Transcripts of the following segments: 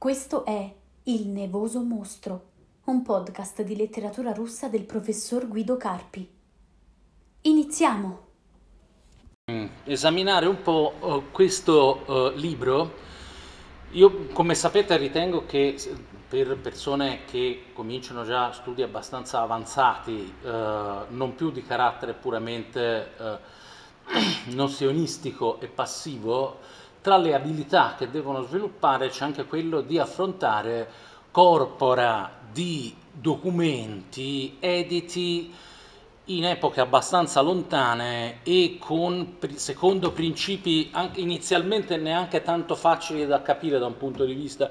Questo è Il nevoso mostro, un podcast di letteratura russa del professor Guido Carpi. Iniziamo! Esaminare un po' questo libro. Io, come sapete, ritengo che per persone che cominciano già studi abbastanza avanzati, non più di carattere puramente nozionistico e passivo, tra le abilità che devono sviluppare c'è anche quello di affrontare corpora di documenti editi in epoche abbastanza lontane e con, secondo principi anche inizialmente neanche tanto facili da capire da un punto di vista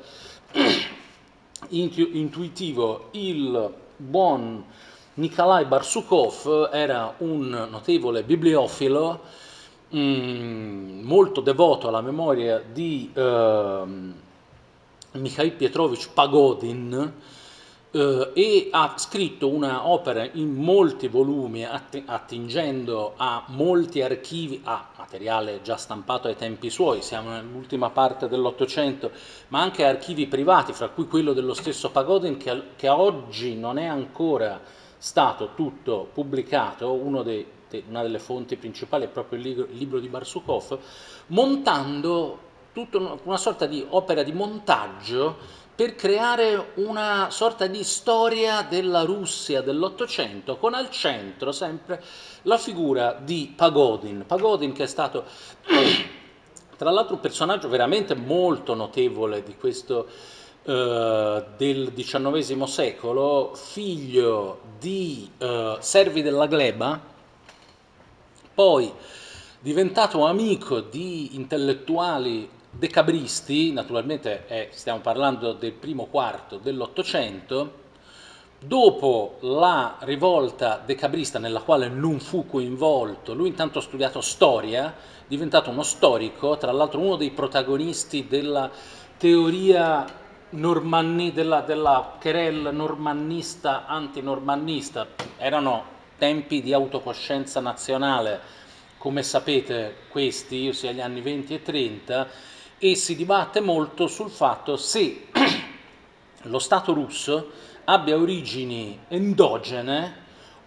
intuitivo. Il buon Nikolaj Barsukov era un notevole bibliofilo, molto devoto alla memoria di Mikhail Petrovich Pogodin, e ha scritto una opera in molti volumi attingendo a molti archivi, a materiale già stampato ai tempi suoi, siamo nell'ultima parte dell'Ottocento, ma anche archivi privati, fra cui quello dello stesso Pogodin, che oggi non è ancora stato tutto pubblicato. Una delle fonti principali è proprio il libro di Barsukov, montando tutta una sorta di opera di montaggio per creare una sorta di storia della Russia dell'Ottocento, con al centro sempre la figura di Pogodin. Pogodin, che è stato tra l'altro un personaggio veramente molto notevole di questo del XIX secolo, figlio di servi della gleba, poi diventato amico di intellettuali decabristi, naturalmente stiamo parlando del primo quarto dell'Ottocento, dopo la rivolta decabrista nella quale non fu coinvolto, lui intanto ha studiato storia, diventato uno storico, tra l'altro uno dei protagonisti della teoria della querela normannista antinormannista, erano tempi di autocoscienza nazionale, come sapete questi, ossia gli anni 20 e 30, e si dibatte molto sul fatto se lo Stato russo abbia origini endogene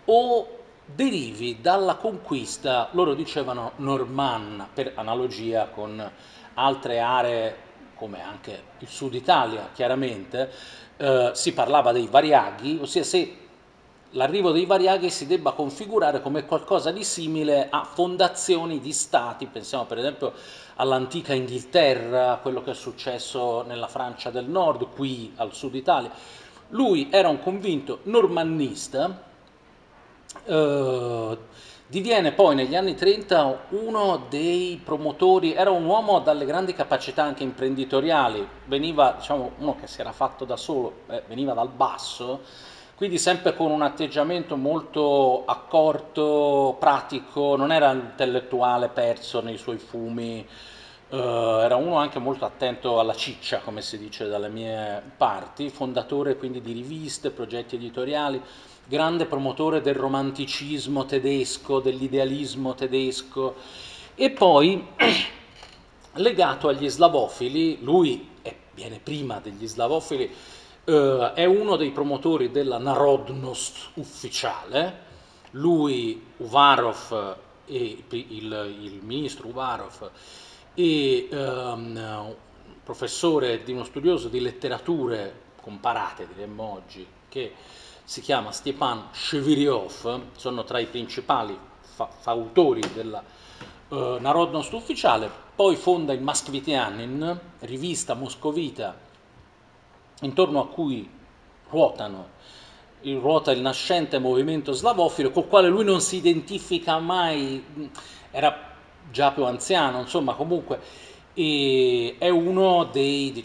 o derivi dalla conquista, loro dicevano normanna, per analogia con altre aree come anche il sud Italia, chiaramente, si parlava dei variaghi, ossia se l'arrivo dei variaghi si debba configurare come qualcosa di simile a fondazioni di stati, pensiamo per esempio all'antica Inghilterra, quello che è successo nella Francia del Nord, qui al sud Italia. Lui era un convinto normannista, diviene poi negli anni 30 uno dei promotori, era un uomo dalle grandi capacità anche imprenditoriali, veniva, diciamo, uno che si era fatto da solo, veniva dal basso, quindi sempre con un atteggiamento molto accorto, pratico, non era intellettuale perso nei suoi fumi, era uno anche molto attento alla ciccia, come si dice dalle mie parti, fondatore quindi di riviste, progetti editoriali, grande promotore del romanticismo tedesco, dell'idealismo tedesco, e poi legato agli slavofili, lui viene prima degli slavofili, è uno dei promotori della Narodnost ufficiale, lui, Uvarov, il ministro Uvarov, e professore di uno studioso di letterature comparate, diremmo oggi, che si chiama Stepan Sheviryov, sono tra i principali fautori della Narodnost ufficiale, poi fonda il Maskvitianin, rivista moscovita, intorno a cui ruota il nascente movimento slavofilo, col quale lui non si identifica mai, era già più anziano, insomma, comunque, e è uno dei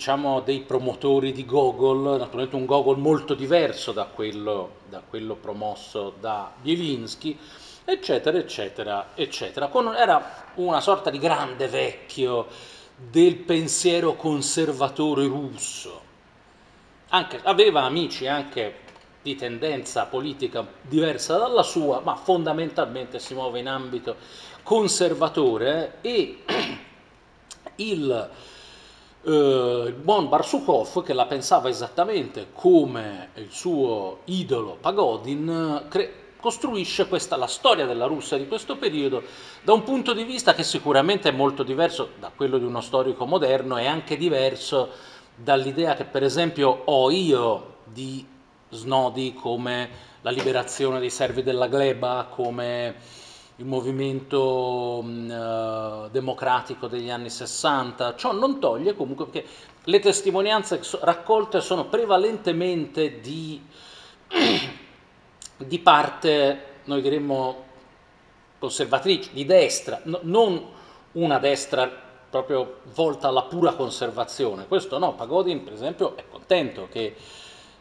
promotori di Gogol, naturalmente un Gogol molto diverso da quello promosso da Bielinski, eccetera, eccetera, eccetera. Era una sorta di grande vecchio del pensiero conservatore russo. Aveva amici anche di tendenza politica diversa dalla sua, ma fondamentalmente si muove in ambito conservatore, e il Il buon Barsukov, che la pensava esattamente come il suo idolo Pogodin, costruisce la storia della Russia di questo periodo da un punto di vista che sicuramente è molto diverso da quello di uno storico moderno, e anche diverso dall'idea che per esempio ho io di snodi come la liberazione dei servi della gleba, come il movimento democratico degli anni 60, ciò non toglie comunque che le testimonianze raccolte sono prevalentemente di parte, noi diremmo, conservatrice, di destra, non una destra proprio volta alla pura conservazione. Questo no, Pogodin per esempio è contento che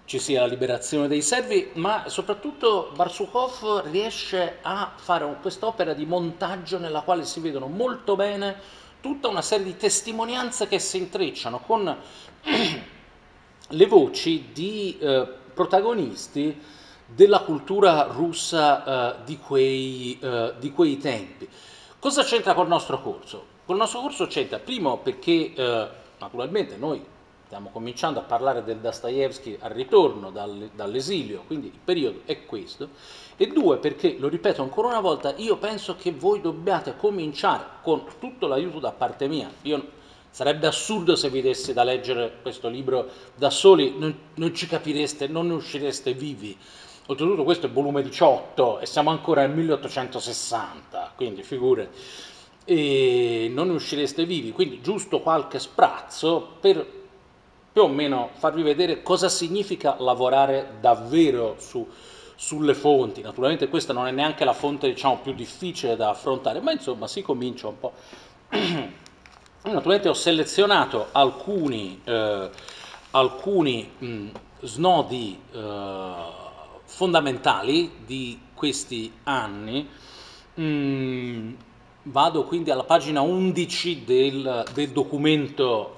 ci sia la liberazione dei servi, ma soprattutto Barsukov riesce a fare quest'opera di montaggio nella quale si vedono molto bene tutta una serie di testimonianze che si intrecciano con le voci di protagonisti della cultura russa di quei tempi. Cosa c'entra col nostro corso? Col nostro corso c'entra, primo, perché naturalmente noi stiamo cominciando a parlare del Dostoevskij al ritorno dall'esilio, quindi il periodo è questo, e due, perché, lo ripeto ancora una volta, io penso che voi dobbiate cominciare, con tutto l'aiuto da parte mia, sarebbe assurdo se vi dessi da leggere questo libro da soli, non ci capireste, non ne uscireste vivi. Oltretutto questo è volume 18 e siamo ancora nel 1860, quindi figurati, e non ne uscireste vivi, quindi giusto qualche sprazzo per più o meno farvi vedere cosa significa lavorare davvero sulle fonti. Naturalmente questa non è neanche la fonte, diciamo, più difficile da affrontare, ma insomma si comincia un po'. Naturalmente ho selezionato alcuni snodi fondamentali di questi anni. Vado quindi alla pagina 11 del documento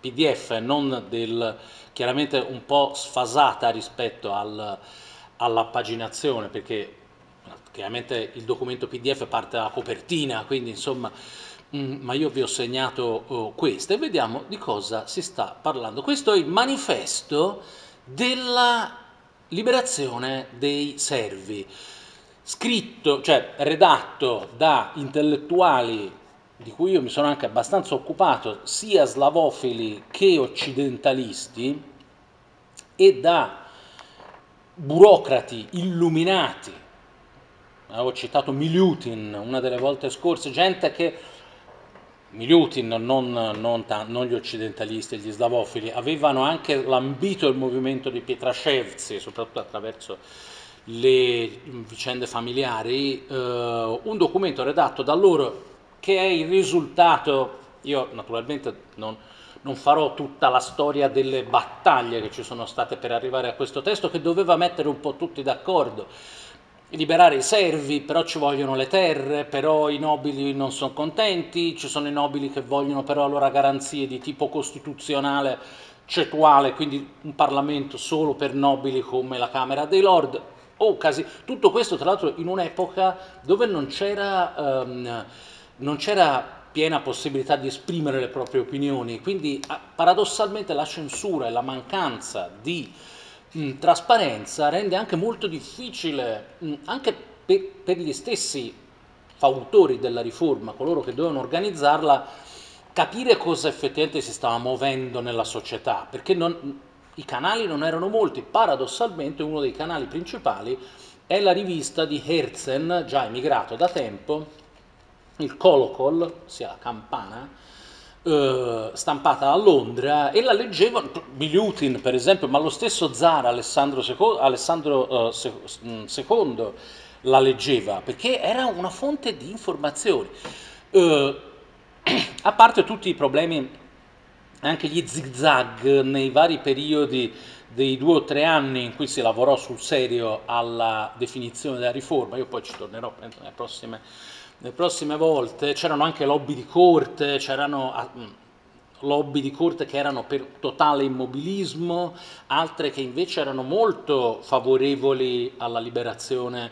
PDF, non chiaramente un po' sfasata rispetto alla paginazione, perché chiaramente il documento PDF parte dalla copertina, quindi insomma, ma io vi ho segnato questa, e vediamo di cosa si sta parlando. Questo è il manifesto della liberazione dei servi, scritto, cioè redatto da intellettuali di cui io mi sono anche abbastanza occupato, sia slavofili che occidentalisti, e da burocrati illuminati. Avevo citato Miliutin una delle volte scorse, gente che, Miliutin, non gli occidentalisti e gli slavofili, avevano anche lambito il movimento di Pietraszewski, soprattutto attraverso le vicende familiari, un documento redatto da loro, che è il risultato. Io naturalmente non farò tutta la storia delle battaglie che ci sono state per arrivare a questo testo, che doveva mettere un po' tutti d'accordo, liberare i servi, però ci vogliono le terre, però i nobili non sono contenti, ci sono i nobili che vogliono però allora garanzie di tipo costituzionale, cetuale, quindi un Parlamento solo per nobili come la Camera dei Lord, tutto questo tra l'altro in un'epoca dove non c'era piena possibilità di esprimere le proprie opinioni, quindi paradossalmente la censura e la mancanza di trasparenza rende anche molto difficile, anche per gli stessi fautori della riforma, coloro che dovevano organizzarla, capire cosa effettivamente si stava muovendo nella società, perché i canali non erano molti. Paradossalmente uno dei canali principali è la rivista di Herzen, già emigrato da tempo, il Colocol, sia la campana, stampata a Londra, e la leggevano Miliutin per esempio, ma lo stesso zar Alessandro II la leggeva, perché era una fonte di informazioni, a parte tutti i problemi, anche gli zigzag nei vari periodi dei 2 o 3 anni in cui si lavorò sul serio alla definizione della riforma. Io poi ci tornerò nelle prossime volte. C'erano anche lobby di corte, che erano per totale immobilismo, altre che invece erano molto favorevoli alla liberazione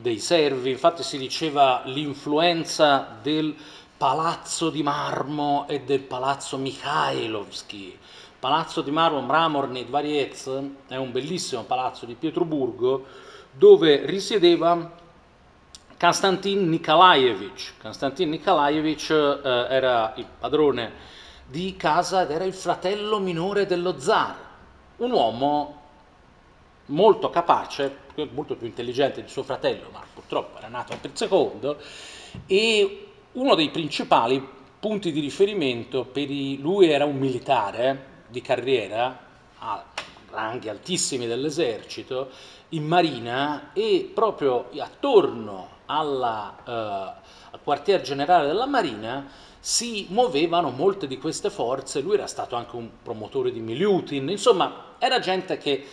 dei servi. Infatti si diceva l'influenza del Palazzo di Marmo e del Palazzo Mikhailovsky. Palazzo di Marmo, Mramorny Dvorets, è un bellissimo palazzo di Pietroburgo dove risiedeva Konstantin Nikolaevich. Konstantin Nikolaevich era il padrone di casa ed era il fratello minore dello zar, un uomo molto capace, molto più intelligente di suo fratello, ma purtroppo era nato al secondo, e uno dei principali punti di riferimento per lui era un militare di carriera, a ranghi altissimi dell'esercito, in marina, e proprio attorno al quartier generale della marina si muovevano molte di queste forze. Lui era stato anche un promotore di Miliutin, insomma era gente che...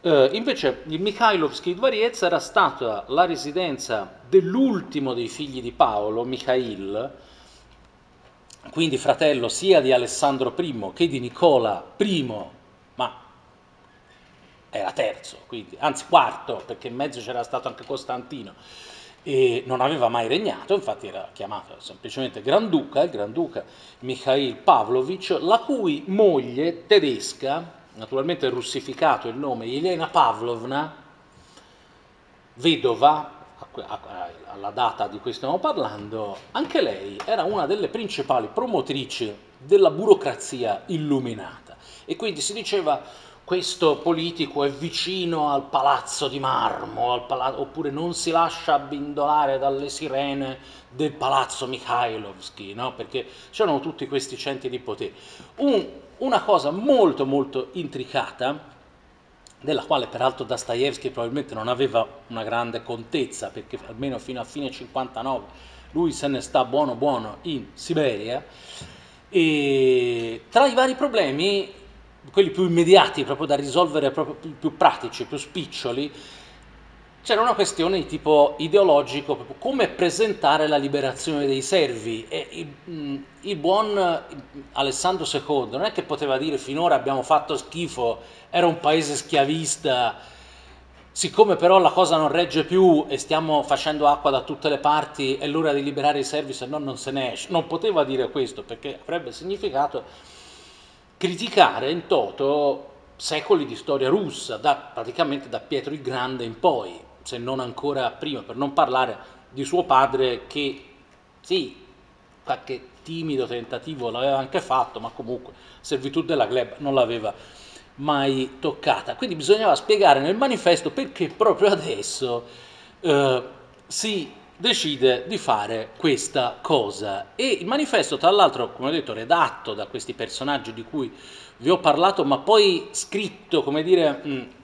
invece il Mikhailovsky Dvorets era stata la residenza dell'ultimo dei figli di Paolo, Mikhail, quindi fratello sia di Alessandro I che di Nicola I, ma era terzo, quindi, anzi quarto, perché in mezzo c'era stato anche Costantino, e non aveva mai regnato, infatti era chiamato semplicemente Granduca, il Granduca Mikhail Pavlovich, la cui moglie tedesca, naturalmente russificato il nome, Elena Pavlovna, vedova, alla data di cui stiamo parlando, anche lei era una delle principali promotrici della burocrazia illuminata. E quindi si diceva, questo politico è vicino al palazzo di marmo, oppure non si lascia abbindolare dalle sirene del palazzo Mikhailovsky, no? Perché c'erano tutti questi centri di potere. Una cosa molto molto intricata, della quale peraltro Dostoevskij probabilmente non aveva una grande contezza, perché almeno fino a fine 59 lui se ne sta buono buono in Siberia, e tra i vari problemi, quelli più immediati proprio da risolvere, proprio più pratici, più spiccioli, c'era una questione di tipo ideologico, proprio come presentare la liberazione dei servi. E il buon Alessandro II non è che poteva dire finora abbiamo fatto schifo, era un paese schiavista, siccome però la cosa non regge più e stiamo facendo acqua da tutte le parti, è l'ora di liberare i servi, se no non se ne esce. Non poteva dire questo, perché avrebbe significato criticare in toto secoli di storia russa, praticamente da Pietro il Grande in poi, se non ancora prima, per non parlare di suo padre che, sì, qualche timido tentativo l'aveva anche fatto, ma comunque servitù della gleba non l'aveva mai toccata. Quindi bisognava spiegare nel manifesto perché proprio adesso si decide di fare questa cosa. E il manifesto, tra l'altro, come ho detto, redatto da questi personaggi di cui vi ho parlato, ma poi scritto, come dire,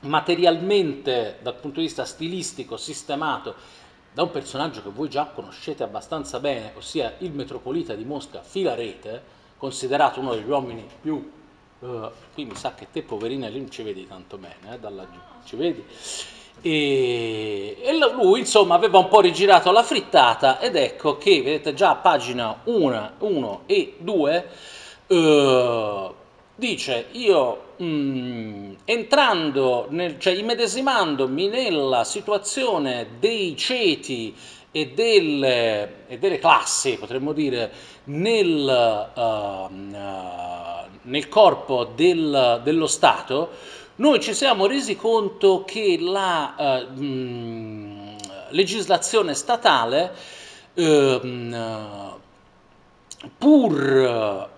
materialmente, dal punto di vista stilistico, sistemato, da un personaggio che voi già conoscete abbastanza bene, ossia il metropolita di Mosca Filarete, considerato uno degli uomini più... qui mi sa che te, poverina, lì non ci vedi tanto bene, da laggiù, ci vedi? E lui, insomma, aveva un po' rigirato la frittata, ed ecco che, vedete, già a pagina 1 e 2... dice, io immedesimandomi nella situazione dei ceti e delle classi, potremmo dire, nel corpo dello Stato, noi ci siamo resi conto che la legislazione statale, pur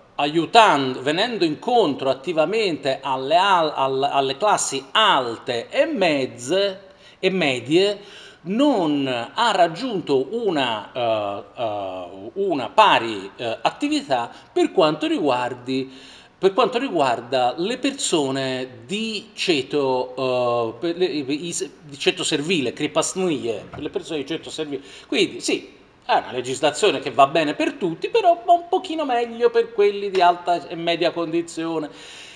venendo incontro attivamente alle classi alte e medie, non ha raggiunto una pari attività per quanto riguarda le persone di ceto, di ceto servile, kripasnie, le persone di ceto servile. Quindi sì, è una legislazione che va bene per tutti, però va un pochino meglio per quelli di alta e media condizione.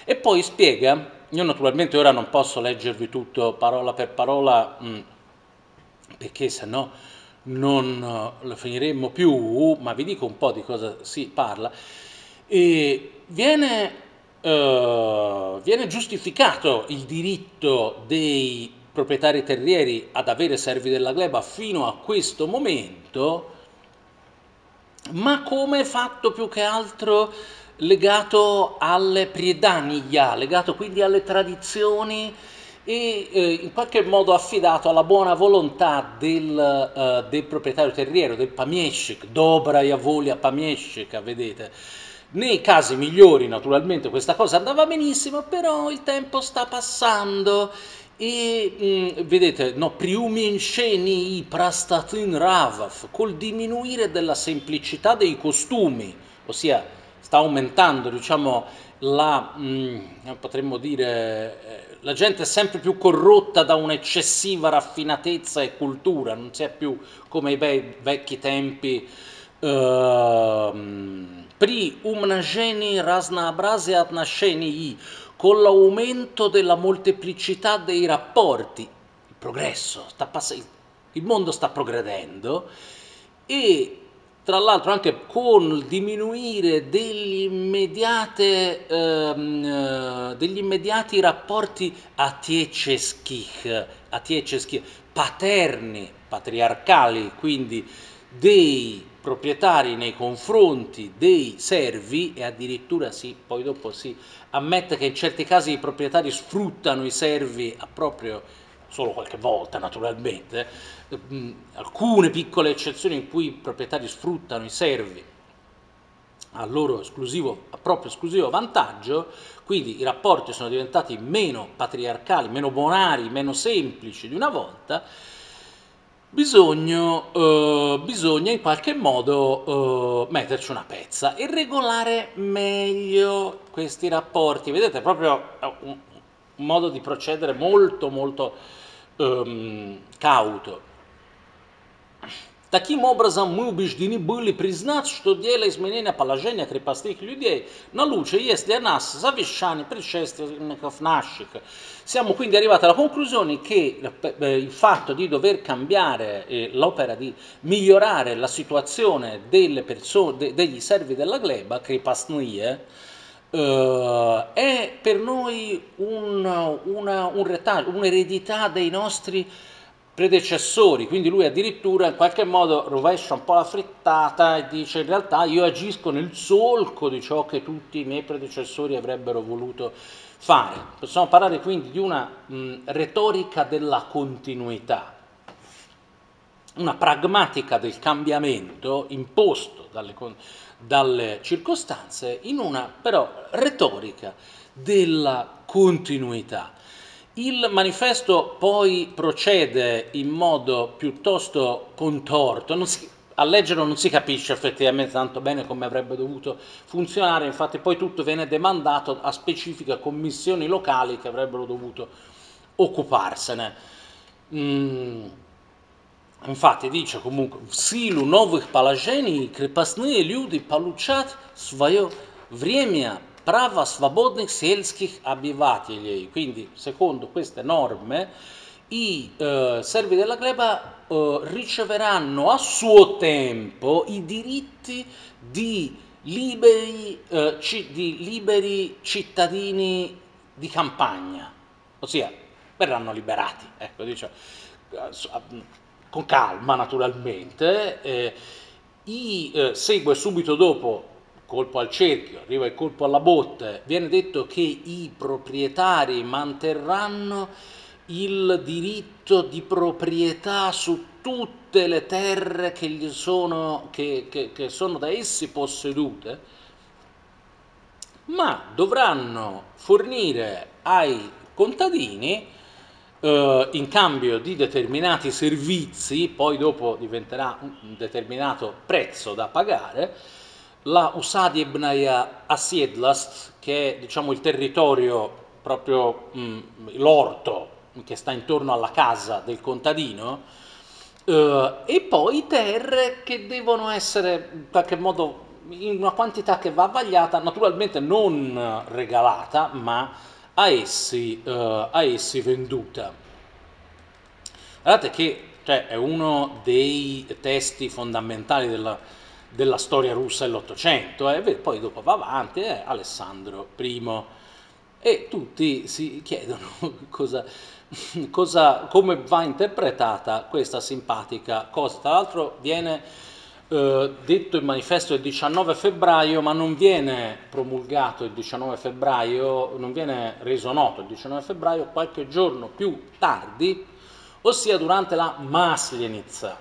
E poi spiega, io naturalmente ora non posso leggervi tutto parola per parola, perché sennò non lo finiremmo più, ma vi dico un po' di cosa si parla. E viene giustificato il diritto dei proprietari terrieri ad avere servi della gleba fino a questo momento, ma come fatto più che altro legato alle predania, legato quindi alle tradizioni e in qualche modo affidato alla buona volontà del proprietario terriero, del pamieshchik, dobraja volja pamieshchika, vedete. Nei casi migliori naturalmente questa cosa andava benissimo, però il tempo sta passando e vedete, no, priumenšeniji prostoty nravov, col diminuire della semplicità dei costumi, ossia sta aumentando, diciamo, potremmo dire, la gente è sempre più corrotta da un'eccessiva raffinatezza e cultura, non si è più come i vecchi tempi. Pri umnaženiji raznoobrazija odnošeniji, con l'aumento della molteplicità dei rapporti, il progresso, il mondo sta progredendo, e tra l'altro anche con il diminuire degli immediati rapporti atiecceskih, paterni, patriarcali, quindi dei proprietari nei confronti dei servi, e addirittura poi dopo si ammette che in certi casi i proprietari sfruttano i servi a proprio, solo qualche volta naturalmente, alcune piccole eccezioni in cui i proprietari sfruttano i servi a loro esclusivo, a proprio esclusivo vantaggio, quindi i rapporti sono diventati meno patriarcali, meno bonari, meno semplici di una volta. Bisogna in qualche modo metterci una pezza e regolare meglio questi rapporti. Vedete, proprio un modo di procedere molto molto cauto. Таким образом, мы убеждены были признать, что дело изменения положения крепостных людей наилучше, если о нас завещание предшественников наших. Siamo quindi arrivati alla conclusione che il fatto di dover cambiare l'opera, di migliorare la situazione delle degli servi della gleba, крепостные, è per noi un'eredità dei nostri predecessori. Quindi lui addirittura in qualche modo rovescia un po' la frittata e dice: in realtà io agisco nel solco di ciò che tutti i miei predecessori avrebbero voluto fare. Possiamo parlare quindi di una retorica della continuità, una pragmatica del cambiamento imposto dalle circostanze, in una però retorica della continuità. Il manifesto poi procede in modo piuttosto contorto, a leggerlo non si capisce effettivamente tanto bene come avrebbe dovuto funzionare, infatti poi tutto viene demandato a specifiche commissioni locali che avrebbero dovuto occuparsene. Infatti dice comunque: «В силу новых положений крепостные люди получат свое время». Prava svobodnih selskih abivatelji, quindi secondo queste norme i servi della gleba riceveranno a suo tempo i diritti di liberi cittadini di campagna, ossia verranno liberati, ecco, diciamo, con calma naturalmente. Segue subito dopo colpo al cerchio, arriva il colpo alla botte, viene detto che i proprietari manterranno il diritto di proprietà su tutte le terre che gli sono, che sono da essi possedute, ma dovranno fornire ai contadini in cambio di determinati servizi, poi dopo diventerà un determinato prezzo da pagare, la usadebnaja asiedlast, che è, diciamo, il territorio, proprio l'orto che sta intorno alla casa del contadino, e poi terre che devono essere in qualche modo in una quantità che va avvagliata, naturalmente non regalata, ma a essi venduta. Guardate che, cioè, è uno dei testi fondamentali della storia russa dell'Ottocento, poi dopo va avanti, Alessandro I, e tutti si chiedono come va interpretata questa simpatica cosa. Tra l'altro viene detto in manifesto il 19 febbraio, ma non viene promulgato il 19 febbraio, non viene reso noto il 19 febbraio, qualche giorno più tardi, ossia durante la Maslenitsa,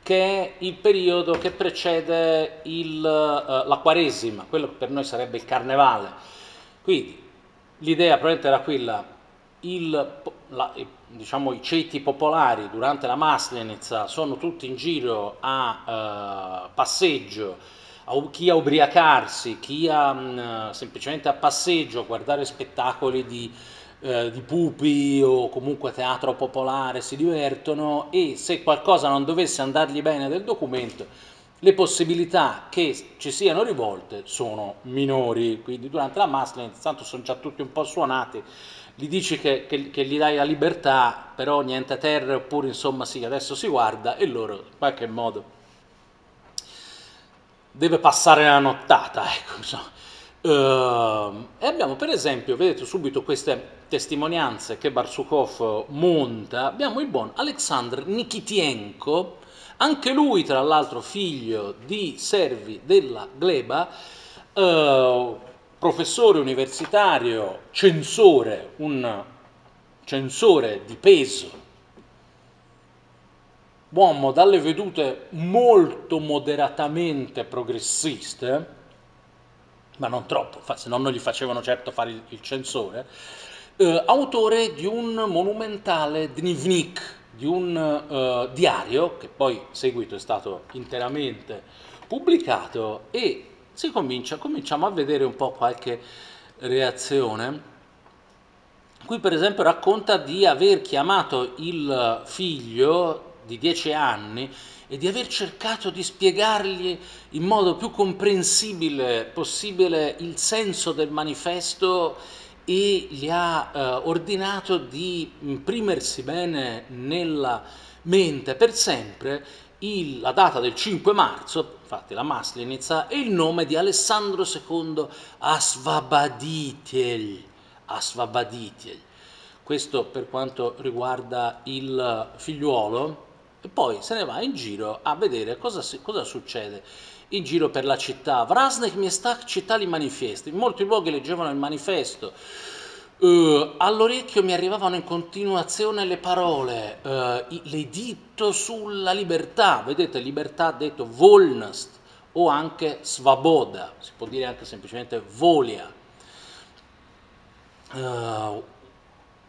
che è il periodo che precede la Quaresima, quello che per noi sarebbe il Carnevale. Quindi l'idea probabilmente era quella, i ceti popolari durante la Maslenitsa sono tutti in giro a passeggio, chi a ubriacarsi, chi semplicemente a passeggio, a guardare spettacoli di pupi o comunque teatro popolare, si divertono, e se qualcosa non dovesse andargli bene del documento, le possibilità che ci siano rivolte sono minori. Quindi durante la Maslenitsa tanto sono già tutti un po' suonati, gli dici che gli dai la libertà, però niente terre, oppure insomma sì, adesso si guarda, e loro in qualche modo deve passare la nottata, ecco, insomma. E abbiamo per esempio, vedete subito queste testimonianze che Barsukov monta, abbiamo il buon Alexander Nikitienko, anche lui tra l'altro figlio di servi della gleba, professore universitario, censore, un censore di peso, uomo dalle vedute molto moderatamente progressiste, ma non troppo, se no non gli facevano certo fare il censore, autore di un monumentale dnevnik, di un diario, che poi in seguito è stato interamente pubblicato, e si cominciamo a vedere un po' qualche reazione. Qui per esempio racconta di aver chiamato il figlio di 10 anni e di aver cercato di spiegargli in modo più comprensibile possibile il senso del manifesto, e gli ha ordinato di imprimersi bene nella mente per sempre la data del 5 marzo, infatti la Maslenitsa, e il nome di Alessandro II Asvoboditelj. Questo per quanto riguarda il figliuolo. E poi se ne va in giro a vedere cosa succede in giro per la città. In molti luoghi leggevano il manifesto. All'orecchio mi arrivavano in continuazione le parole, l'editto sulla libertà. Vedete, libertà detto volnost o anche svoboda, si può dire anche semplicemente volia.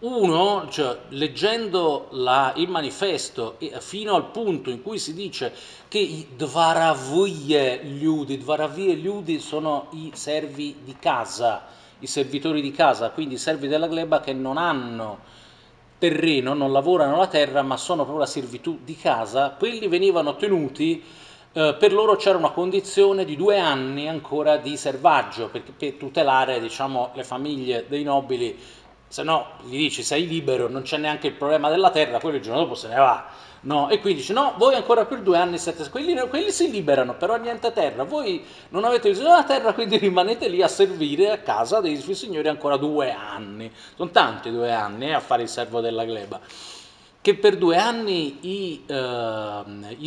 Uno, cioè, leggendo il manifesto fino al punto in cui si dice che i dvaravie liudi sono i servi di casa, i servitori di casa, quindi i servi della gleba che non hanno terreno, non lavorano la terra, ma sono proprio la servitù di casa, quelli venivano tenuti, per loro c'era una condizione di 2 anni ancora di servaggio per tutelare, diciamo, le famiglie dei nobili. Se no gli dici sei libero, non c'è neanche il problema della terra, quello il giorno dopo se ne va, no? E quindi dici no, voi ancora per 2 anni siete, quelli si liberano, però niente terra, voi non avete bisogno della terra, quindi rimanete lì a servire a casa dei signori ancora 2 anni, sono tanti 2 anni a fare il servo della gleba, che per 2 anni i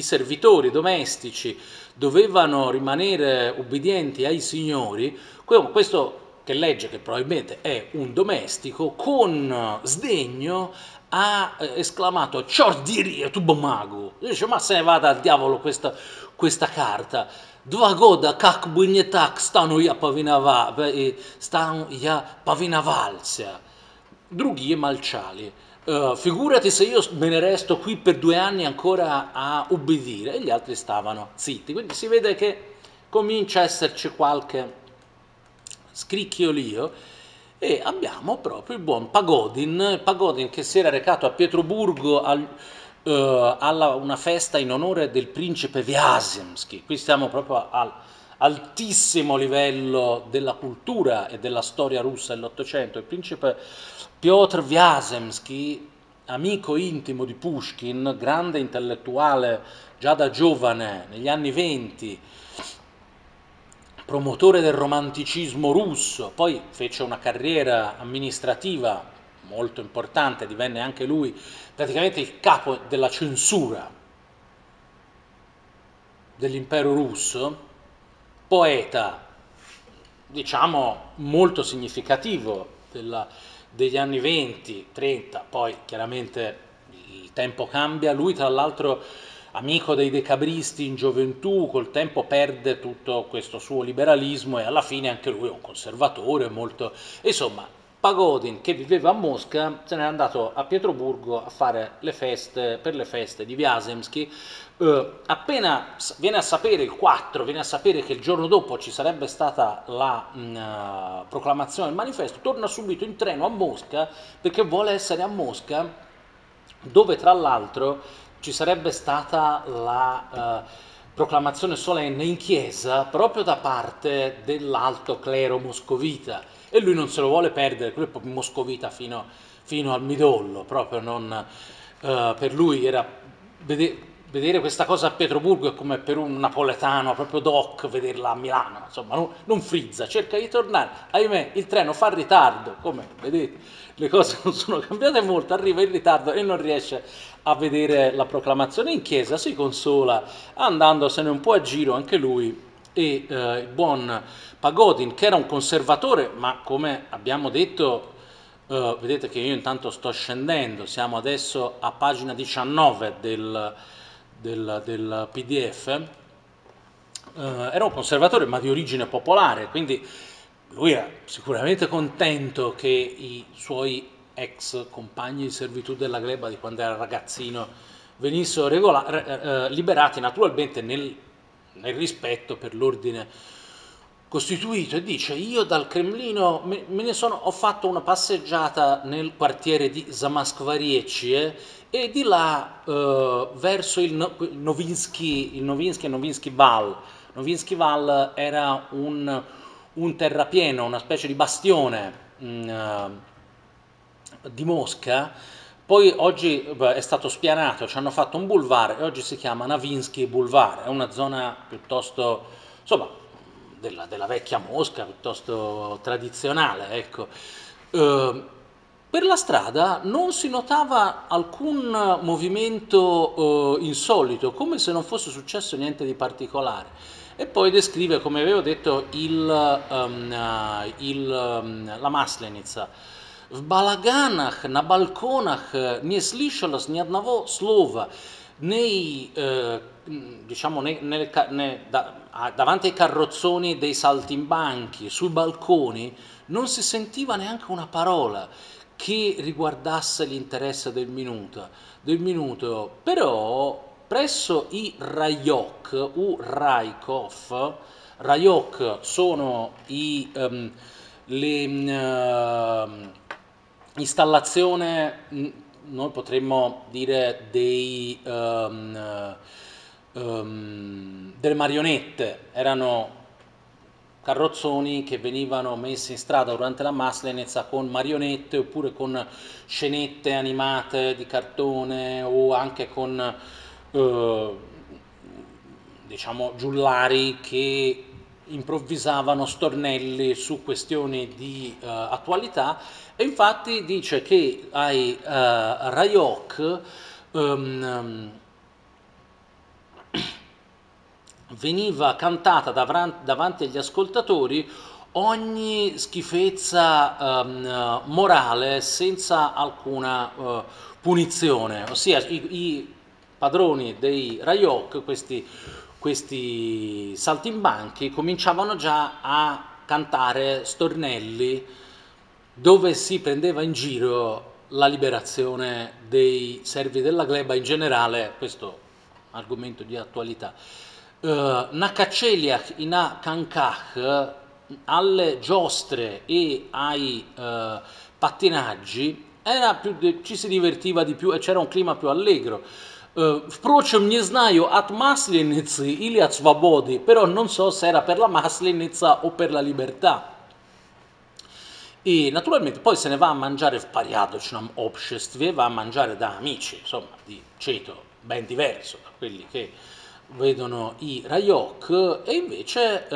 servitori domestici dovevano rimanere obbedienti ai signori. Questo che legge, che probabilmente è un domestico, con sdegno ha esclamato "Ciordirie tu bomago", dice ma se ne vada al diavolo questa carta, "Dvagoda kak by ne tak stanu ja pavinavalsia", drugie malciali, figurati se io me ne resto qui per 2 anni ancora a ubbidire, e gli altri stavano zitti. Quindi si vede che comincia a esserci qualche scricchiolio, e abbiamo proprio il buon Pogodin che si era recato a Pietroburgo alla una festa in onore del principe Vyazemsky. Qui stiamo proprio all'altissimo livello della cultura e della storia russa dell'Ottocento. Il principe Piotr Vyazemsky, amico intimo di Pushkin, grande intellettuale già da giovane negli anni '20, promotore del romanticismo russo, poi fece una carriera amministrativa molto importante, divenne anche lui praticamente il capo della censura. dell'impero russo, poeta, diciamo, molto significativo degli anni 20, 30, poi chiaramente il tempo cambia, lui tra l'altro amico dei decabristi in gioventù, col tempo perde tutto questo suo liberalismo e alla fine anche lui è un conservatore, molto... Insomma, Pogodin, che viveva a Mosca, se n'è andato a Pietroburgo a fare le feste, per le feste di Vyazemsky. Appena viene a sapere il 4, viene a sapere che il giorno dopo ci sarebbe stata la proclamazione del manifesto, torna subito in treno a Mosca perché vuole essere a Mosca, dove tra l'altro ci sarebbe stata la proclamazione solenne in chiesa proprio da parte dell'alto clero moscovita e lui non se lo vuole perdere, lui è proprio moscovita fino al midollo, proprio non per lui era vedere questa cosa a Pietroburgo è come per un napoletano, proprio doc, vederla a Milano, insomma, non frizza, cerca di tornare, ahimè il treno fa ritardo, come vedete le cose non sono cambiate molto, arriva in ritardo e non riesce a vedere la proclamazione in chiesa, si consola andandosene un po' a giro anche lui e il buon Pogodin, che era un conservatore, ma come abbiamo detto, vedete che io intanto sto scendendo, siamo adesso a pagina 19 del PDF, era un conservatore ma di origine popolare, quindi lui era sicuramente contento che i suoi ex compagni di servitù della gleba di quando era ragazzino venissero liberati, naturalmente nel rispetto per l'ordine costituito, e dice: io dal Cremlino ho fatto una passeggiata nel quartiere di Zamaskvarechie e di là verso il Novinsky Val. Novinsky Val era un terrapieno, una specie di bastione di Mosca, poi oggi è stato spianato, ci hanno fatto un boulevard e oggi si chiama Novinsky Boulevard, è una zona piuttosto, insomma, della vecchia Mosca, piuttosto tradizionale, ecco. Per la strada non si notava alcun movimento insolito, come se non fosse successo niente di particolare. E poi descrive, come avevo detto, la Maslenitsa. «В балаганах, на балконах не слышалось ни одного слова». Davanti ai carrozzoni dei saltimbanchi, sui balconi, non si sentiva neanche una parola che riguardasse l'interesse del minuto. Però presso i Rajok o Rajkov, Rajok sono l'installazione, noi potremmo dire delle marionette, erano carrozzoni che venivano messi in strada durante la Maslenitsa con marionette oppure con scenette animate di cartone o anche con diciamo giullari che improvvisavano stornelli su questioni di attualità. E infatti dice che ai Rajok veniva cantata davanti agli ascoltatori ogni schifezza morale senza alcuna punizione, ossia i padroni dei Rajok, questi saltimbanchi, cominciavano già a cantare stornelli dove si prendeva in giro la liberazione dei servi della gleba in generale, questo argomento di attualità. Na Kacheliach in a Kankach, alle giostre e ai pattinaggi ci si divertiva di più e c'era un clima più allegro. Впрочем, не знаю, от Масленицы или от свободы, però non so se era per la Maslenitsa o per la libertà. E naturalmente poi se ne va a mangiare в порядочном обществе, va a mangiare da amici, insomma, di ceto ben diverso da quelli che vedono i Rajok, e invece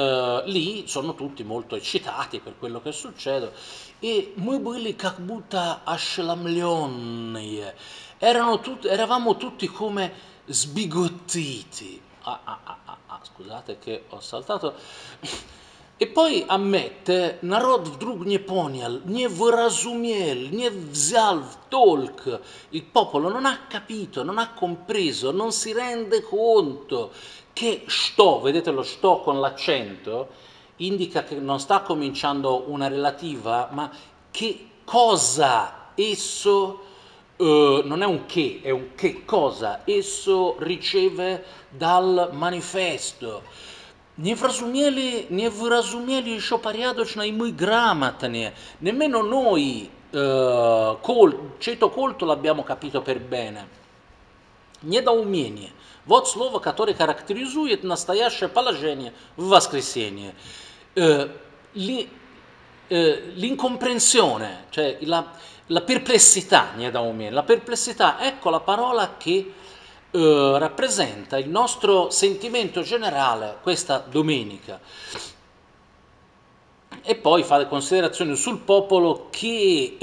lì sono tutti molto eccitati per quello che succede e мы были как будто ошеломленные. Eravamo tutti come sbigottiti. Scusate che ho saltato. E poi ammette narod vdrug ne ponial, ne vrazumel, ne vzal tolk. Il popolo non ha capito, non ha compreso, non si rende conto che sto, vedete lo sto con l'accento, indica che non sta cominciando una relativa, ma che cosa esso, non è un che, è un che cosa esso riceve dal manifesto. Ne vrazumeli sciopariadoci noi gramatane, nemmeno noi, ceto colto, l'abbiamo capito per bene. Недоумение. Вот слово, которое характеризует настоящее положение в воскресенье. L'incomprensione, cioè la perplessità, недоумение. La perplessità, ecco la parola che rappresenta il nostro sentimento generale questa domenica. E poi fa le considerazioni sul popolo che,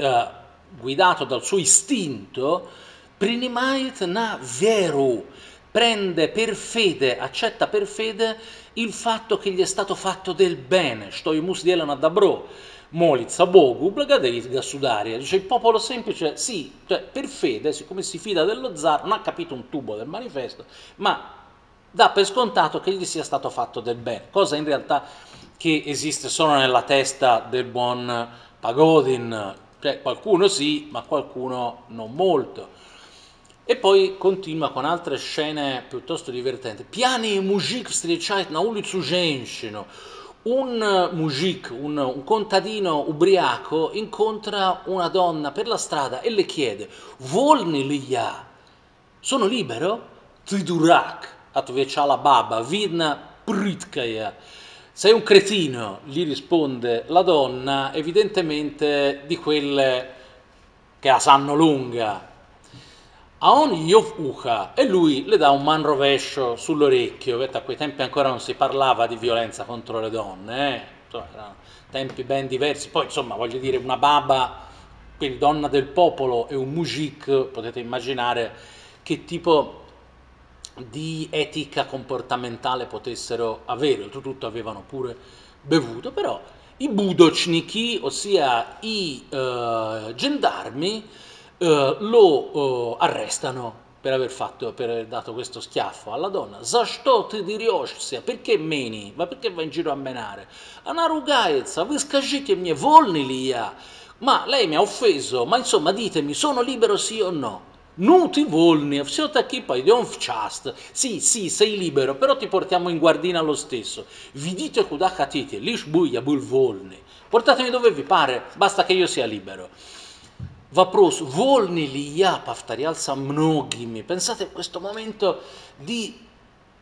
guidato dal suo istinto, priнимает на веру, prende per fede, accetta per fede il fatto che gli è stato fatto del bene. Sto ему сделано добро, Molizza Bogu, Blagaderiga Sudaria, dice il popolo semplice, sì, cioè, per fede, siccome si fida dello zar, non ha capito un tubo del manifesto, ma dà per scontato che gli sia stato fatto del bene, cosa in realtà che esiste solo nella testa del buon Pogodin, cioè qualcuno sì, ma qualcuno non molto. E poi continua con altre scene piuttosto divertenti. Piani mujik встречает на улицу женщину. Un mujik, un contadino ubriaco, incontra una donna per la strada e le chiede: Volni liya, sono libero? Ty durak, atuvechala baba, vidna pritkaya. Sei un cretino, gli risponde la donna, evidentemente di quelle che la sanno lunga. Aon Yofuha, e lui le dà un manrovescio sull'orecchio, perché a quei tempi ancora non si parlava di violenza contro le donne, erano tempi ben diversi, poi insomma voglio dire una baba, quindi donna del popolo, e un mujik, potete immaginare che tipo di etica comportamentale potessero avere, oltretutto avevano pure bevuto, però i budochniki, ossia i gendarmi, lo arrestano per aver fatto, per aver dato questo schiaffo alla donna. Za što ti dereshься? Perché meni? Ma perché vai in giro a menare? Она ругается, вы скажите мне, вольный ли я? Ma lei mi ha offeso, ma insomma ditemi, sono libero sì o no? Non ti volni, все таки пойдем в часть. Sì, sì, sei libero, però ti portiamo in guardina lo stesso. Vidite куда хотите, лишь бы я был вольный. Portatemi dove vi pare, basta che io sia libero. Vapros, volni li ya, повторял со многими. Pensate a questo momento di,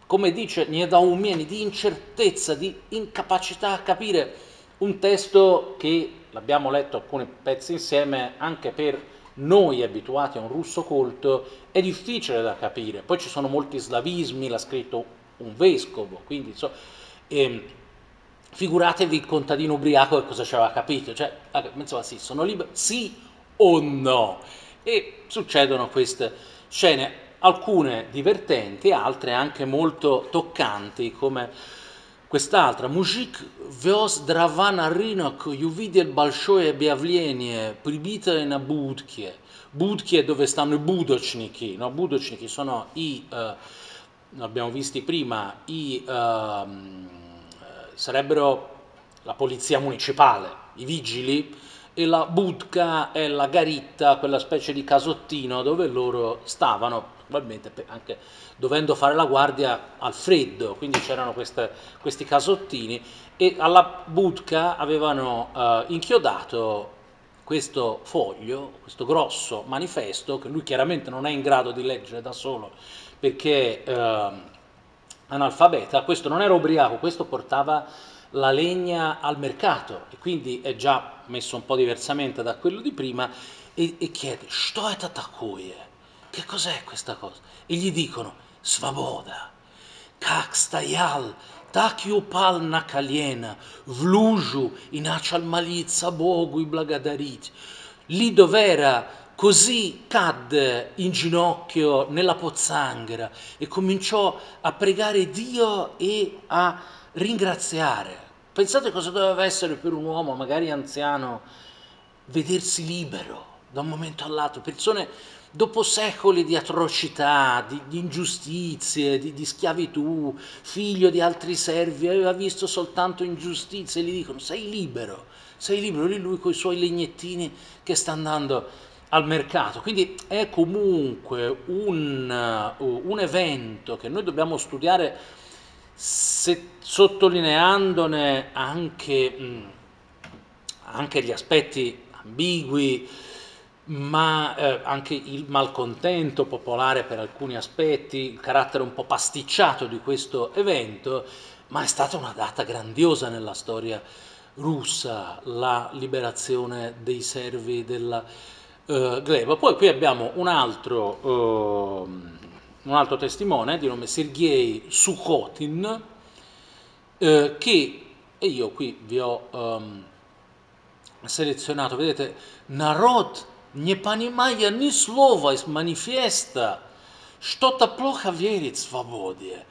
come dice Niedaumeni, di incertezza, di incapacità a capire un testo che l'abbiamo letto alcuni pezzi insieme, anche per noi abituati a un russo colto, è difficile da capire. Poi ci sono molti slavismi, l'ha scritto un vescovo, quindi insomma, figuratevi il contadino ubriaco che cosa ci aveva capito. Cioè, insomma, sì, sono libero, sì o no, e succedono queste scene, alcune divertenti, altre anche molto toccanti, come quest'altra. Mujik vyoz drava na rynok, uvidel balshoye objavlenie, pribitele na budkie. Budkie dove stanno i budochniki, no? Budochniki sono i, abbiamo visti prima, i sarebbero la polizia municipale, i vigili, e la budka è la garitta, quella specie di casottino dove loro stavano, probabilmente anche dovendo fare la guardia al freddo, quindi c'erano questi casottini, e alla budka avevano inchiodato questo foglio, questo grosso manifesto, che lui chiaramente non è in grado di leggere da solo perché analfabeta. Questo non era ubriaco, questo portava la legna al mercato e quindi è già messo un po' diversamente da quello di prima, e chiede: Sto è tatakoye? Che cos'è questa cosa? E gli dicono: Svoboda, kak stajal, tak upal na kalena, vluju, inačal malitsa bogu i blagadariti. Lì dov'era Così cadde in ginocchio nella pozzanghera e cominciò a pregare Dio e a ringraziare. Pensate cosa doveva essere per un uomo, magari anziano, vedersi libero da un momento all'altro. Persone dopo secoli di atrocità, di ingiustizie, di schiavitù, figlio di altri servi, aveva visto soltanto ingiustizie, e gli dicono sei libero di lui con i suoi legnettini che sta andando al mercato. Quindi è comunque un evento che noi dobbiamo studiare sottolineandone anche gli aspetti ambigui, ma anche il malcontento popolare per alcuni aspetti, il carattere un po' pasticciato di questo evento, ma è stata una data grandiosa nella storia russa, la liberazione dei servi della gleba. Poi qui abbiamo un altro testimone di nome Sergei Sukhotin, che e io qui vi ho selezionato, vedete, Narod ne понимая ни слова из манифеста, что-то плохо верит свободе.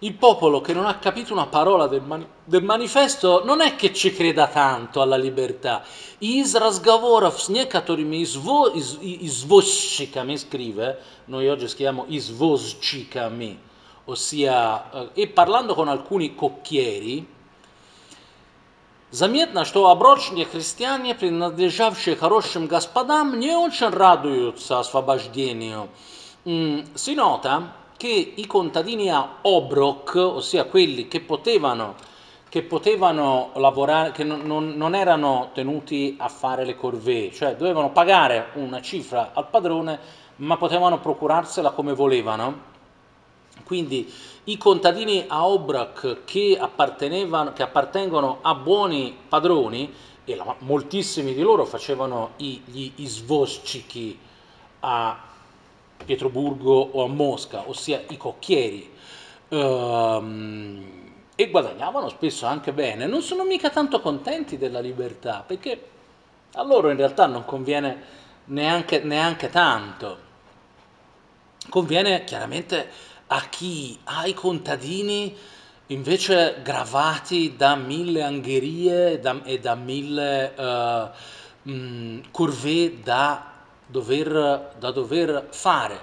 Il popolo che non ha capito una parola del manifesto non è che ci creda tanto alla libertà. Iz razgovorov s nekatorimi izvozchikami, scrive, noi oggi scriviamo izvozchikami, ossia, e parlando con alcuni cocchieri, заметно, что оброчные христиане, принадлежавшие хорошим господам, не очень радуются освобождению. Si nota che i contadini a Obrok, ossia quelli che potevano lavorare, che non erano tenuti a fare le corvée, cioè dovevano pagare una cifra al padrone, ma potevano procurarsela come volevano. Quindi i contadini a Obrok che appartengono a buoni padroni, e moltissimi di loro facevano gli izvozchiki a Pietroburgo o a Mosca, ossia i cocchieri, e guadagnavano spesso anche bene, non sono mica tanto contenti della libertà, perché a loro in realtà non conviene neanche tanto, conviene chiaramente a chi? Ai contadini invece gravati da 1000 angherie e da 1000 corvée da dover fare.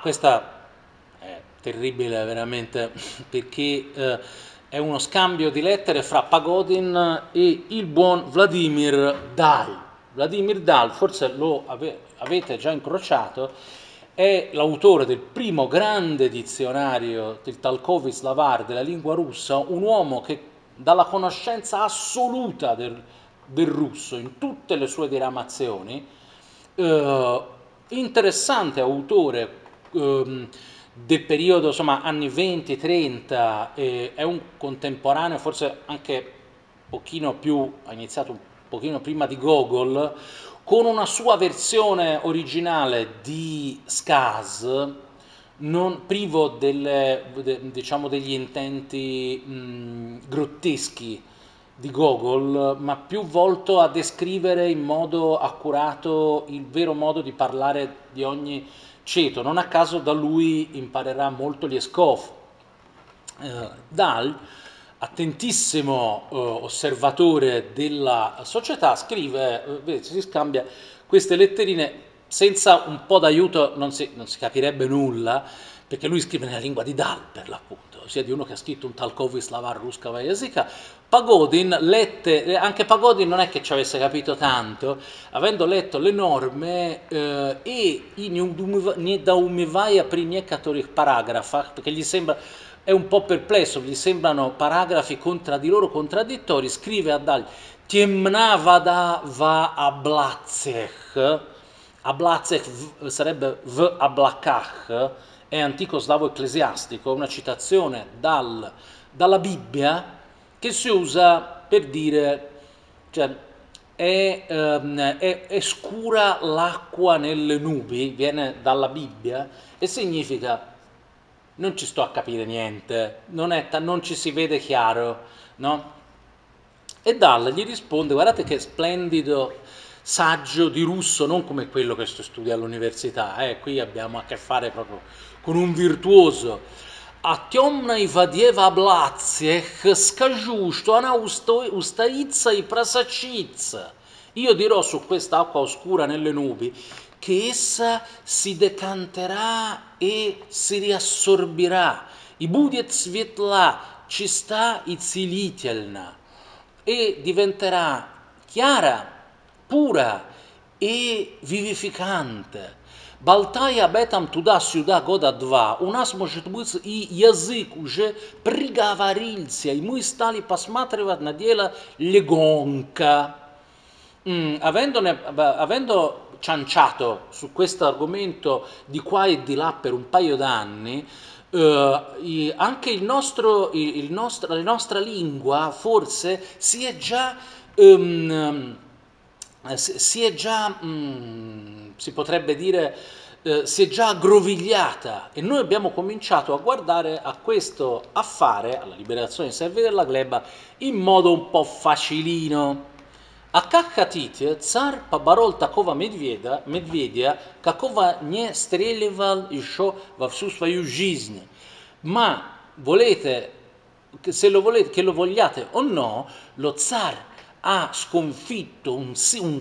Questa è terribile veramente, perché è uno scambio di lettere fra Pogodin e il buon Vladimir Dal. Vladimir Dal, forse lo avete già incrociato, è l'autore del primo grande dizionario del Talkovislavar della lingua russa, un uomo che dalla conoscenza assoluta del russo in tutte le sue diramazioni. Interessante autore del periodo, insomma, anni 20-30, è un contemporaneo, forse anche un pochino più, ha iniziato un pochino prima di Gogol, con una sua versione originale di Skaz, non privo diciamo degli intenti grotteschi di Gogol, ma più volto a descrivere in modo accurato il vero modo di parlare di ogni ceto. Non a caso da lui imparerà molto Lieskov. Dal, attentissimo osservatore della società, scrive, vedete, si scambia queste letterine, senza un po' d'aiuto non si capirebbe nulla, perché lui scrive nella lingua di Dal, per l'appunto, ossia di uno che ha scritto un Talkovislavar ruskava jazyka. Pogodin lette, anche Pogodin non è che ci avesse capito tanto, avendo letto le norme e i nedoumivaja pri niektorých paragrafach, perché gli sembra, è un po' perplesso, gli sembrano paragrafi di loro contraddittori, scrive a Dal: Temna vada va ablacech sarebbe v ablakach, è antico slavo ecclesiastico, una citazione dalla Bibbia, che si usa per dire, cioè, è scura l'acqua nelle nubi, viene dalla Bibbia e significa non ci sto a capire niente, non ci si vede chiaro, no? E Dal gli risponde: guardate che splendido saggio di russo, non come quello che studia all'università, qui abbiamo a che fare proprio con un virtuoso. A temnej vadie v oblaciech скажу, что она устоится и просочится. Io dirò su questa acqua oscura nelle nubi che essa si decanterà e si riassorbirà. I будет светла, чиста и целительна. E diventerà chiara, pura e vivificante. Болтая об этом туда-сюда года два, у нас, может быть, и язык уже приговорился, и мы стали посматривать на дело легонко. Avendo cianciato su questo argomento di qua e di là per un paio d'anni, anche la nostra lingua forse si è già aggrovigliata, e noi abbiamo cominciato a guardare a questo affare, alla liberazione dei servi della gleba, in modo un po' facilino. A как хотите, царь поборол такого медведя, какого не стреливал еще во всю свою жизнь. Ma volete, che lo vogliate o no, lo zar ha sconfitto un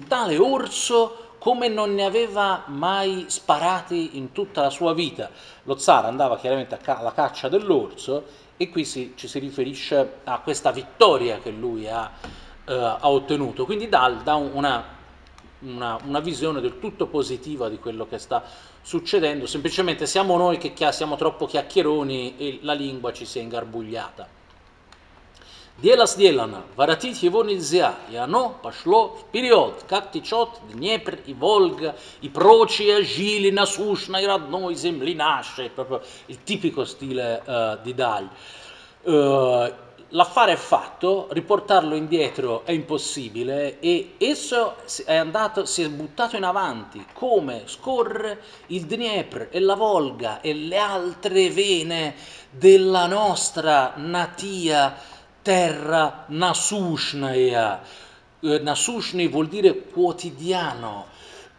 tale orso come non ne aveva mai sparati in tutta la sua vita. Lo zar andava chiaramente alla caccia dell'orso, e qui ci si riferisce a questa vittoria che lui ha ottenuto. Quindi Dal dà una visione del tutto positiva di quello che sta succedendo, semplicemente siamo noi che siamo troppo chiacchieroni e la lingua ci si è ingarbugliata. Дело сделано, воротить его нельзя, и оно пошло вперед, как течет Днепр и Волга, и прочие жили насущной родной земли нашей, proprio il tipico stile di Dal. L'affare è fatto, riportarlo indietro è impossibile, e esso si è buttato in avanti, come scorre il Dnieper e la Volga e le altre vene della nostra natia terra nasushnaia. Nasushni vuol dire quotidiano,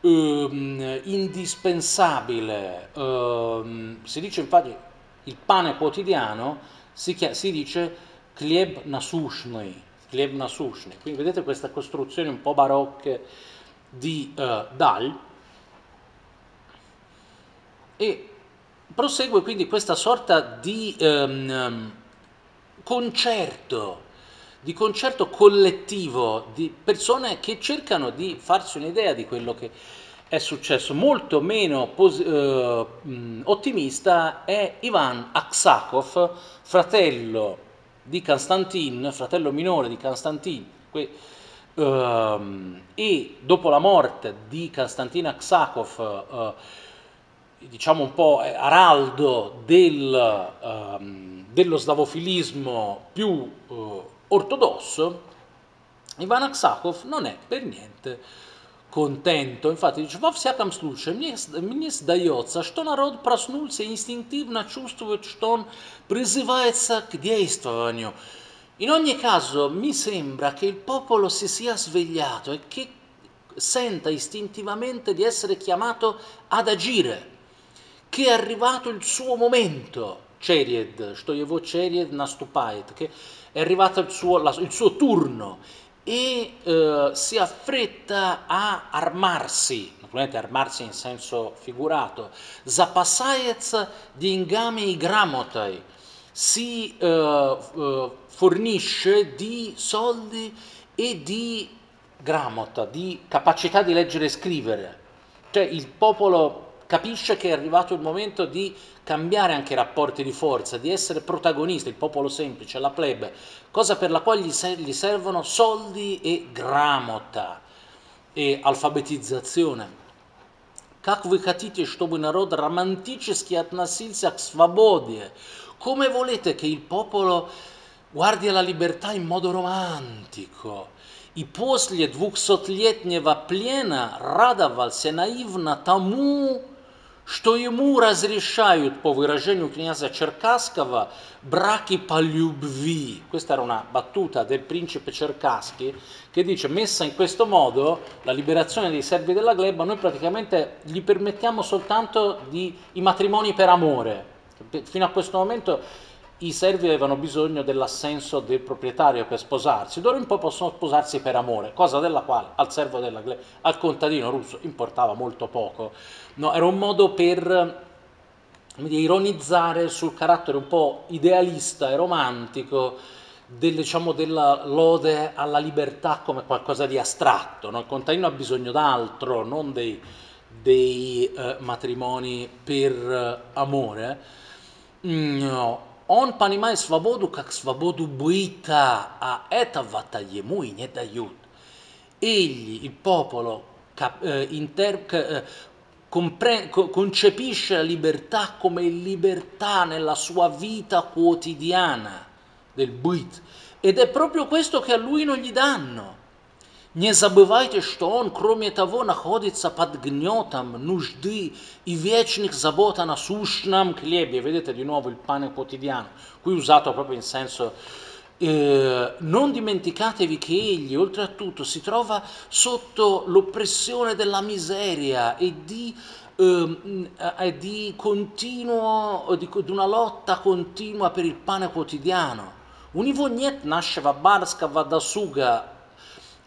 indispensabile. Si dice infatti il pane quotidiano, si dice chleb nasushni, chleb nasushni. Quindi vedete questa costruzione un po' barocca di Dal, e prosegue quindi questa sorta di concerto collettivo di persone che cercano di farsi un'idea di quello che è successo. Molto meno ottimista è Ivan Aksakov, fratello di Konstantin, fratello minore di Konstantin, e dopo la morte di Konstantin Aksakov, diciamo un po' araldo dello slavofilismo più ortodosso, Ivan Aksakov non è per niente contento. Infatti dice: во всяком случае, мне сдается, что народ проснулся и инстинктивно чувствует, что он призывается к действованию. In ogni caso, mi sembra che il popolo si sia svegliato e che senta istintivamente di essere chiamato ad agire, che è arrivato il suo momento. Che è arrivato il suo turno, e si affretta a armarsi, naturalmente armarsi in senso figurato, si fornisce di soldi e di gramota, di capacità di leggere e scrivere. Cioè il popolo capisce che è arrivato il momento di cambiare anche i rapporti di forza, di essere protagonista, il popolo semplice, la plebe, cosa per la quale gli servono soldi e gramota e alfabetizzazione. Как вы хотите, чтобы народ романтически относился к свободе? Come volete che il popolo guardi alla libertà in modo romantico? И после 200-летнего плена радовался наивно тому, что ему разрешают, по выражению князя Черкасского, «браки по любви». Questa era una battuta del principe Cercaschi che dice, messa in questo modo, la liberazione dei servi della gleba, noi praticamente gli permettiamo soltanto i matrimoni per amore. Fino a questo momento i servi avevano bisogno dell'assenso del proprietario per sposarsi, d'ora in poi possono sposarsi per amore, cosa della quale al servo della gleba, al contadino russo, importava molto poco. No, era un modo per ironizzare sul carattere un po' idealista e romantico della lode alla libertà come qualcosa di astratto, no? Il contadino ha bisogno d'altro, non dei matrimoni per amore. No. Он понимает свободу как свободу быта, а этого-то ему и не дают. Egli, il popolo, concepisce la libertà come libertà nella sua vita quotidiana del быт. Ed è proprio questo che a lui non gli danno. Не забывайте, что он, кроме того, находится под гнетом нужды и вечных забот о насущном хлебе. Vedete di nuovo il pane quotidiano, qui usato proprio in senso. Non dimenticatevi che egli, oltretutto, si trova sotto l'oppressione della miseria e di una lotta continua per il pane quotidiano. У него нет нашего барского досуга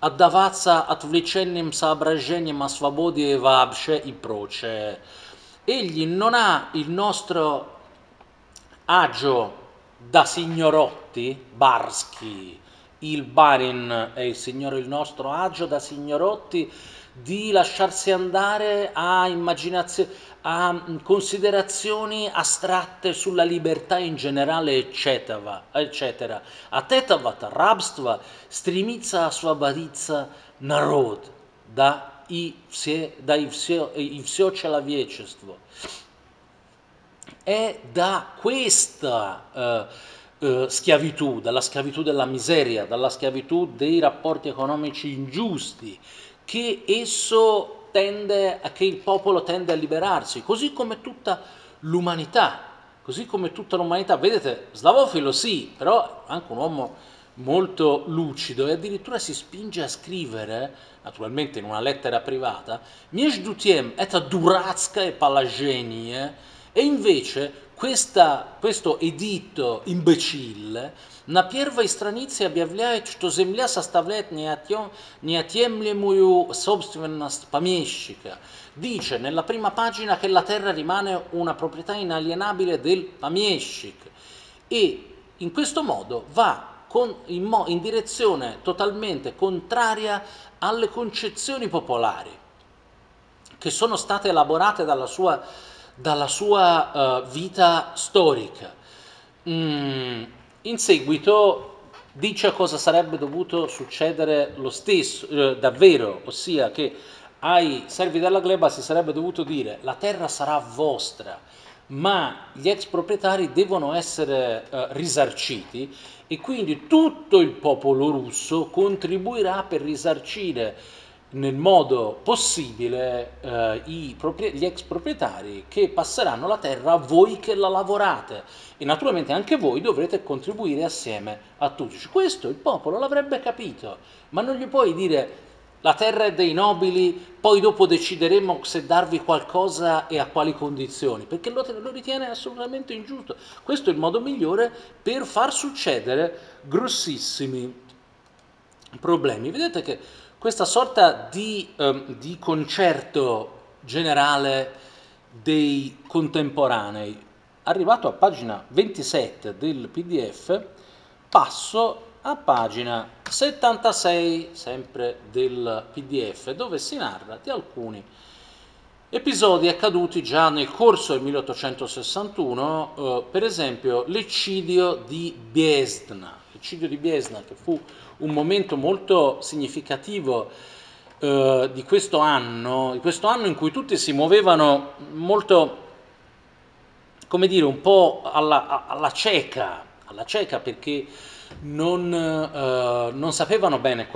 отдаваться отвлеченным соображениям о свободе вообще и прочее. Egli non ha il nostro agio da signorotti, Barschi, il barin è il signore, il nostro agio da signorotti di lasciarsi andare a immaginazioni, a considerazioni astratte sulla libertà in generale, eccetera, eccetera. От этого рабства стремится освободиться народ, да и все человечество. È da questa schiavitù, dalla schiavitù della miseria, dalla schiavitù dei rapporti economici ingiusti, che esso il popolo tende a liberarsi, così come tutta l'umanità, Vedete, Slavofilo sì, però anche un uomo molto lucido, e addirittura si spinge a scrivere, naturalmente in una lettera privata, «Между тем, это дурацкое положение», e invece questo editto imbecille «На первой странице объявляет, что земля составляет неотъемлемую собственность помещика». Dice nella prima pagina che la terra rimane una proprietà inalienabile del помещик. E in questo modo va in direzione totalmente contraria alle concezioni popolari che sono state elaborate dalla sua vita storica. In seguito dice cosa sarebbe dovuto succedere lo stesso, davvero, ossia che ai servi della gleba si sarebbe dovuto dire la terra sarà vostra, ma gli ex proprietari devono essere risarciti e quindi tutto il popolo russo contribuirà per risarcire nel modo possibile gli ex proprietari che passeranno la terra a voi che la lavorate, e naturalmente anche voi dovrete contribuire assieme a tutti. Questo il popolo l'avrebbe capito, ma non gli puoi dire la terra è dei nobili, poi dopo decideremo se darvi qualcosa e a quali condizioni, perché lo ritiene assolutamente ingiusto. Questo è il modo migliore per far succedere grossissimi problemi. Vedete che questa sorta di concerto generale dei contemporanei, arrivato a pagina 27 del PDF, passo a pagina 76, sempre del PDF, dove si narra di alcuni episodi accaduti già nel corso del 1861, per esempio l'eccidio di Biezdna. L'eccidio di Biezdna, che fu un momento molto significativo di questo anno in cui tutti si muovevano molto, come dire, un po' alla cieca, perché non sapevano bene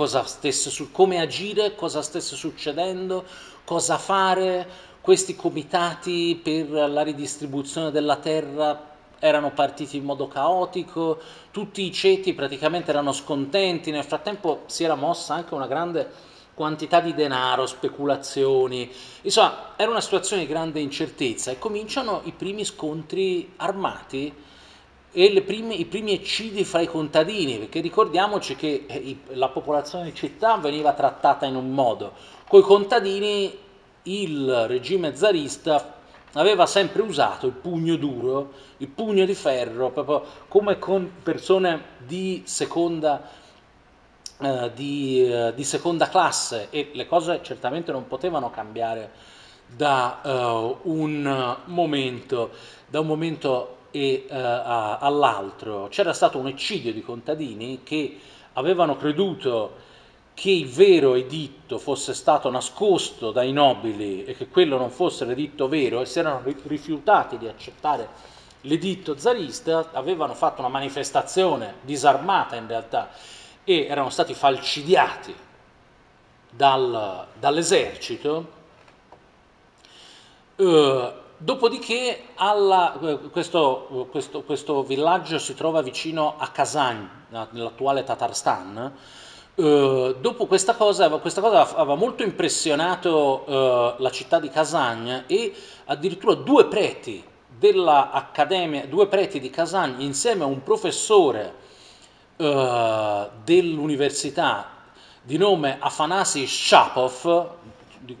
come agire, cosa stesse succedendo, cosa fare, Questi comitati per la ridistribuzione della terra erano partiti in modo caotico, tutti i ceti praticamente erano scontenti, nel frattempo si era mossa anche una grande quantità di denaro, speculazioni, insomma era una situazione di grande incertezza e cominciano i primi scontri armati e i primi eccidi fra i contadini, perché ricordiamoci che la popolazione di città veniva trattata in un modo, coi contadini il regime zarista aveva sempre usato il pugno duro, il pugno di ferro, proprio come con persone di seconda classe, e le cose certamente non potevano cambiare da un momento all'altro. C'era stato un eccidio di contadini che avevano creduto che il vero editto fosse stato nascosto dai nobili e che quello non fosse l'editto vero, e si erano rifiutati di accettare l'editto zarista, avevano fatto una manifestazione disarmata in realtà e erano stati falcidiati dall'esercito. Dopodiché questo villaggio si trova vicino a Kazan, nell'attuale Tatarstan. Dopo questa cosa aveva molto impressionato la città di Kazan, e addirittura due preti di Kazan insieme a un professore dell'università di nome Afanasy Shchapov,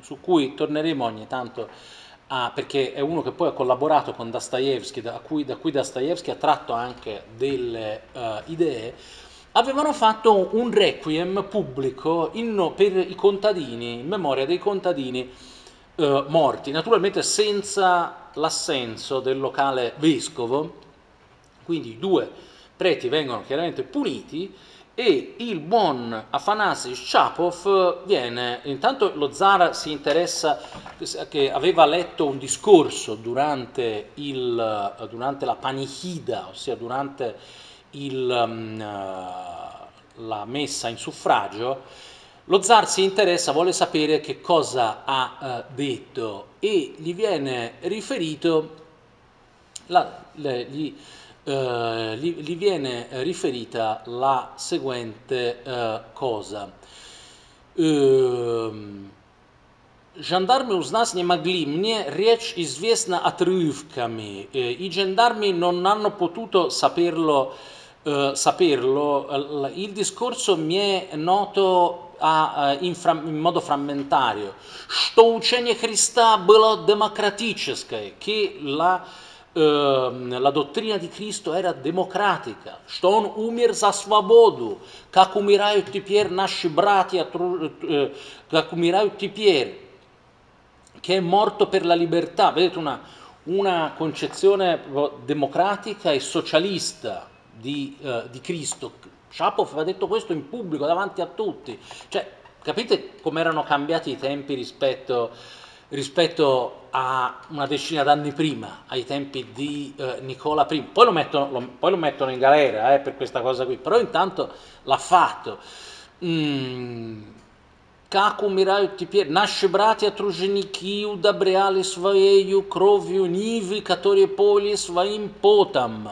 su cui torneremo ogni tanto, perché è uno che poi ha collaborato con Dostoevskij, da cui Dostoevskij ha tratto anche delle idee, avevano fatto un requiem pubblico per i contadini, in memoria dei contadini morti, naturalmente senza l'assenso del locale vescovo, quindi i due preti vengono chiaramente puniti e il buon Afanasy Shchapov viene, intanto lo zar si interessa, che aveva letto un discorso durante la panichida, ossia durante la messa in suffragio, lo zar si interessa, vuole sapere che cosa ha detto, e gli viene riferito gli viene riferita la seguente cosa. Gendarmi uznat ne mogli, мне речь известна отрывками. I gendarmi non hanno potuto saperlo, il discorso mi è noto in modo frammentario. Что учение Христа было демократическое, che la dottrina di Cristo era democratica. Что он умер за свободу, как умирают теперь наши братья, как умирают теперь, che è morto per la libertà. Vedete una concezione democratica e socialista di Cristo. Shchapov aveva detto questo in pubblico davanti a tutti, cioè capite come erano cambiati i tempi rispetto a una decina d'anni prima, ai tempi di Nicola I. Poi lo mettono in galera per questa cosa qui, però intanto l'ha fatto. Как умирают теперь наши братья-труженики, удобряли своею кровью нивы, которые поли своим потом.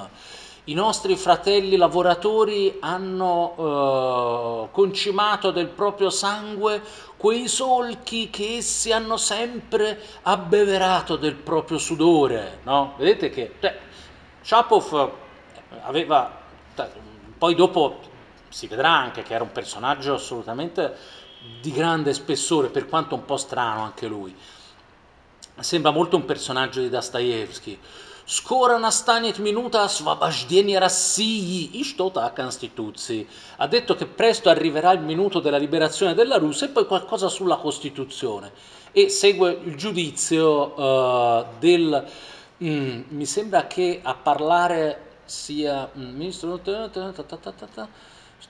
I nostri fratelli lavoratori hanno concimato del proprio sangue quei solchi che essi hanno sempre abbeverato del proprio sudore, no? Vedete che Shchapov aveva, poi dopo si vedrà anche che era un personaggio assolutamente di grande spessore, per quanto un po' strano anche lui, sembra molto un personaggio di Dostoevskij. Skoro nastanit minuta osvobождения России и что-то о Конституции. Ha detto che presto arriverà il minuto della liberazione della Russia, e poi qualcosa sulla Costituzione, e segue il giudizio mi sembra che a parlare sia ministro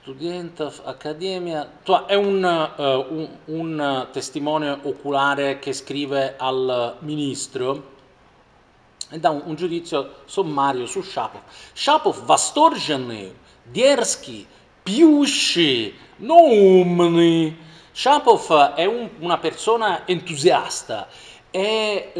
Studentov, Accademia, è un testimone oculare che scrive al ministro e dà un giudizio sommario su Shchapov. Shchapov восторженный, дерзкий, пьющий, но умный. Shchapov è una persona entusiasta, è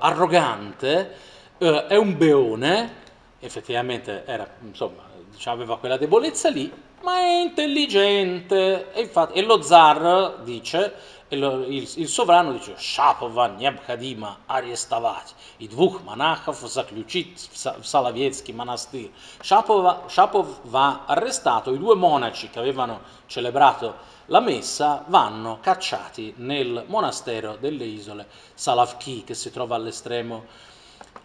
arrogante, è un beone, effettivamente era, insomma, diciamo, aveva quella debolezza lì, ma è intelligente. E infatti, e lo zar dice, il sovrano dice: Shchapova nebkhadima arrestavati, i dvukh monakhov zakljuchit v Soloveitski monastir. Shchapov va arrestato, i due monaci che avevano celebrato la messa vanno cacciati nel monastero delle isole Salavki, che si trova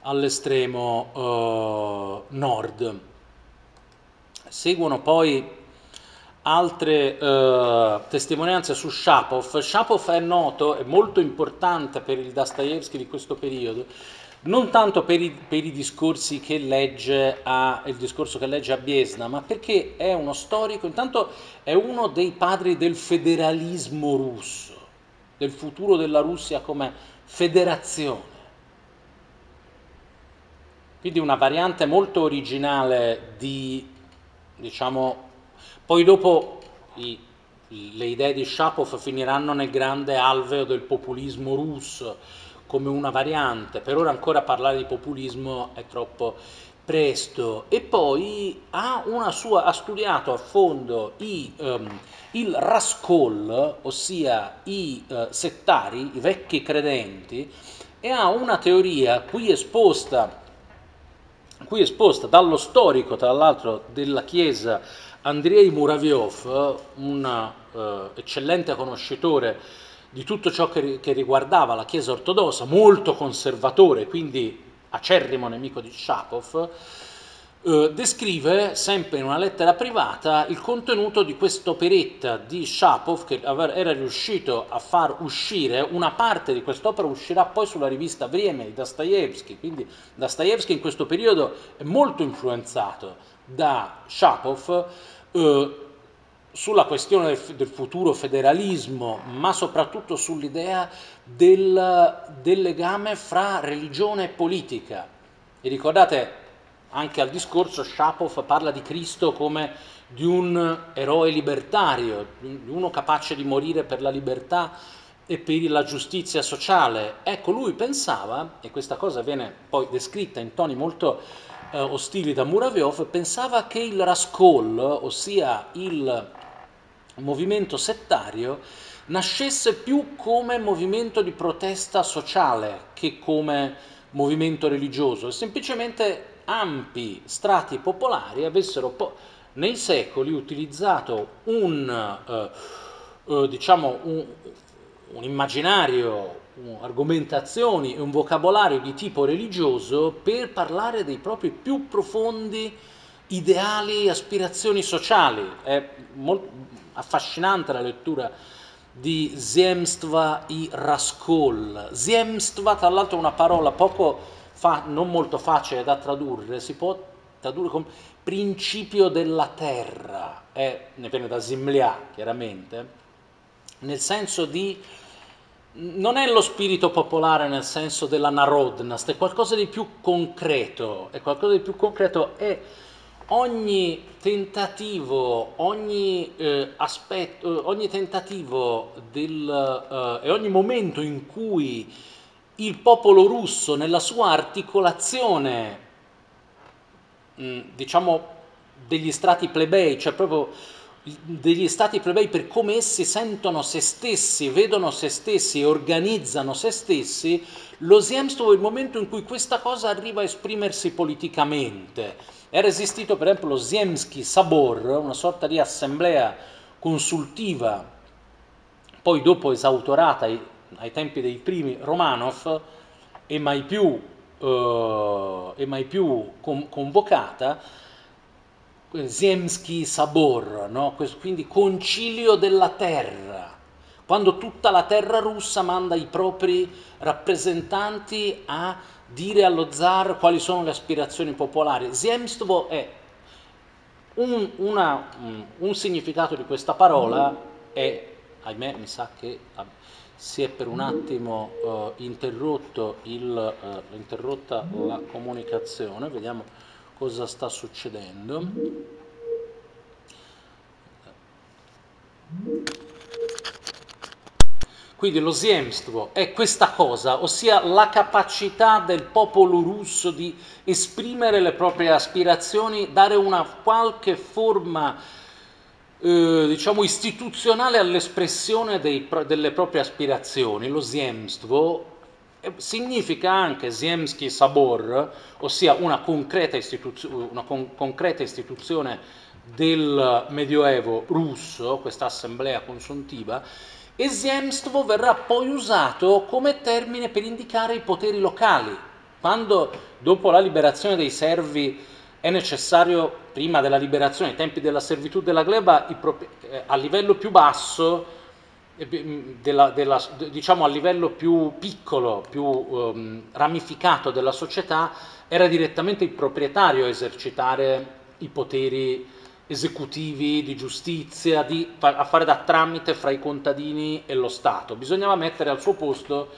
all'estremo nord. Seguono poi altre testimonianze su Shchapov. Shchapov è noto, è molto importante per il Dostoevskij di questo periodo, non tanto per i discorsi che legge a Biesna, ma perché è uno storico, intanto è uno dei padri del federalismo russo, del futuro della Russia come federazione. Quindi una variante molto originale di, diciamo, poi dopo le idee di Shchapov finiranno nel grande alveo del populismo russo, come una variante. Per ora ancora parlare di populismo è troppo presto. E poi ha studiato a fondo il Raskol, ossia i settari, i vecchi credenti, e ha una teoria qui esposta dallo storico, tra l'altro, della Chiesa, Andrei Muravyov, un eccellente conoscitore di tutto ciò che riguardava la Chiesa ortodossa, molto conservatore, quindi acerrimo nemico di Shchapov, descrive sempre in una lettera privata il contenuto di quest'operetta di Shchapov, che era riuscito a far uscire. Una parte di quest'opera uscirà poi sulla rivista Vremya di Dostoevskij, quindi Dostoevskij in questo periodo è molto influenzato da Shchapov sulla questione del futuro federalismo, ma soprattutto sull'idea del legame fra religione e politica. E ricordate, anche al discorso Shchapov parla di Cristo come di un eroe libertario, di uno capace di morire per la libertà e per la giustizia sociale. Ecco, lui pensava, e questa cosa viene poi descritta in toni molto ostili da Muravyov, pensava che il Raskol, ossia il movimento settario, nascesse più come movimento di protesta sociale che come movimento religioso, e semplicemente ampi strati popolari avessero nei secoli utilizzato un immaginario, argomentazioni e un vocabolario di tipo religioso per parlare dei propri più profondi ideali e aspirazioni sociali. È molto affascinante la lettura di Zemstva i Raskol. Zemstva, tra l'altro, è una parola non molto facile da tradurre, si può tradurre come principio della terra, ne viene da Zimlia, chiaramente, nel senso di, non è lo spirito popolare nel senso della narodnost, è qualcosa di più concreto, è ogni tentativo, aspetto, ogni tentativo e ogni momento in cui il popolo russo, nella sua articolazione, diciamo, degli strati plebei, cioè proprio degli stati plebei per come essi sentono se stessi, vedono se stessi e organizzano se stessi, lo Ziemstvo è il momento in cui questa cosa arriva a esprimersi politicamente. Era esistito per esempio lo Ziemski Sabor, una sorta di assemblea consultiva, poi dopo esautorata ai tempi dei primi Romanov e mai più convocata, Ziemski Sabor, no? Quindi concilio della terra, quando tutta la terra russa manda i propri rappresentanti a dire allo zar quali sono le aspirazioni popolari. Ziemstvo è un significato di questa parola, e ahimè mi sa che si è per un attimo interrotta la comunicazione, vediamo cosa sta succedendo. Quindi lo ziemstvo è questa cosa, ossia la capacità del popolo russo di esprimere le proprie aspirazioni, dare una qualche forma, diciamo, istituzionale all'espressione delle proprie aspirazioni. Lo ziemstvo significa anche Ziemski Sabor, ossia una concreta istituzione del Medioevo russo, questa assemblea consuntiva. E ziemstvo verrà poi usato come termine per indicare i poteri locali. Quando, dopo la liberazione dei servi, è necessario, prima della liberazione, ai tempi della servitù della gleba, a livello più basso, diciamo a livello più piccolo, più ramificato della società, era direttamente il proprietario a esercitare i poteri esecutivi, di giustizia, a fare da tramite fra i contadini e lo Stato. Bisognava mettere al suo posto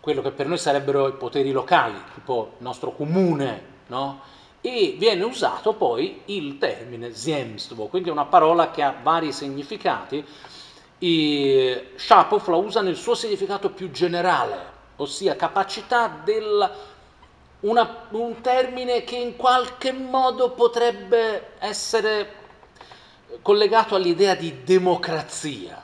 quello che per noi sarebbero i poteri locali, tipo il nostro comune, no? E viene usato poi il termine ziemstvo, quindi è una parola che ha vari significati. E Shchapov la usa nel suo significato più generale, ossia capacità del... Un termine che in qualche modo potrebbe essere collegato all'idea di democrazia,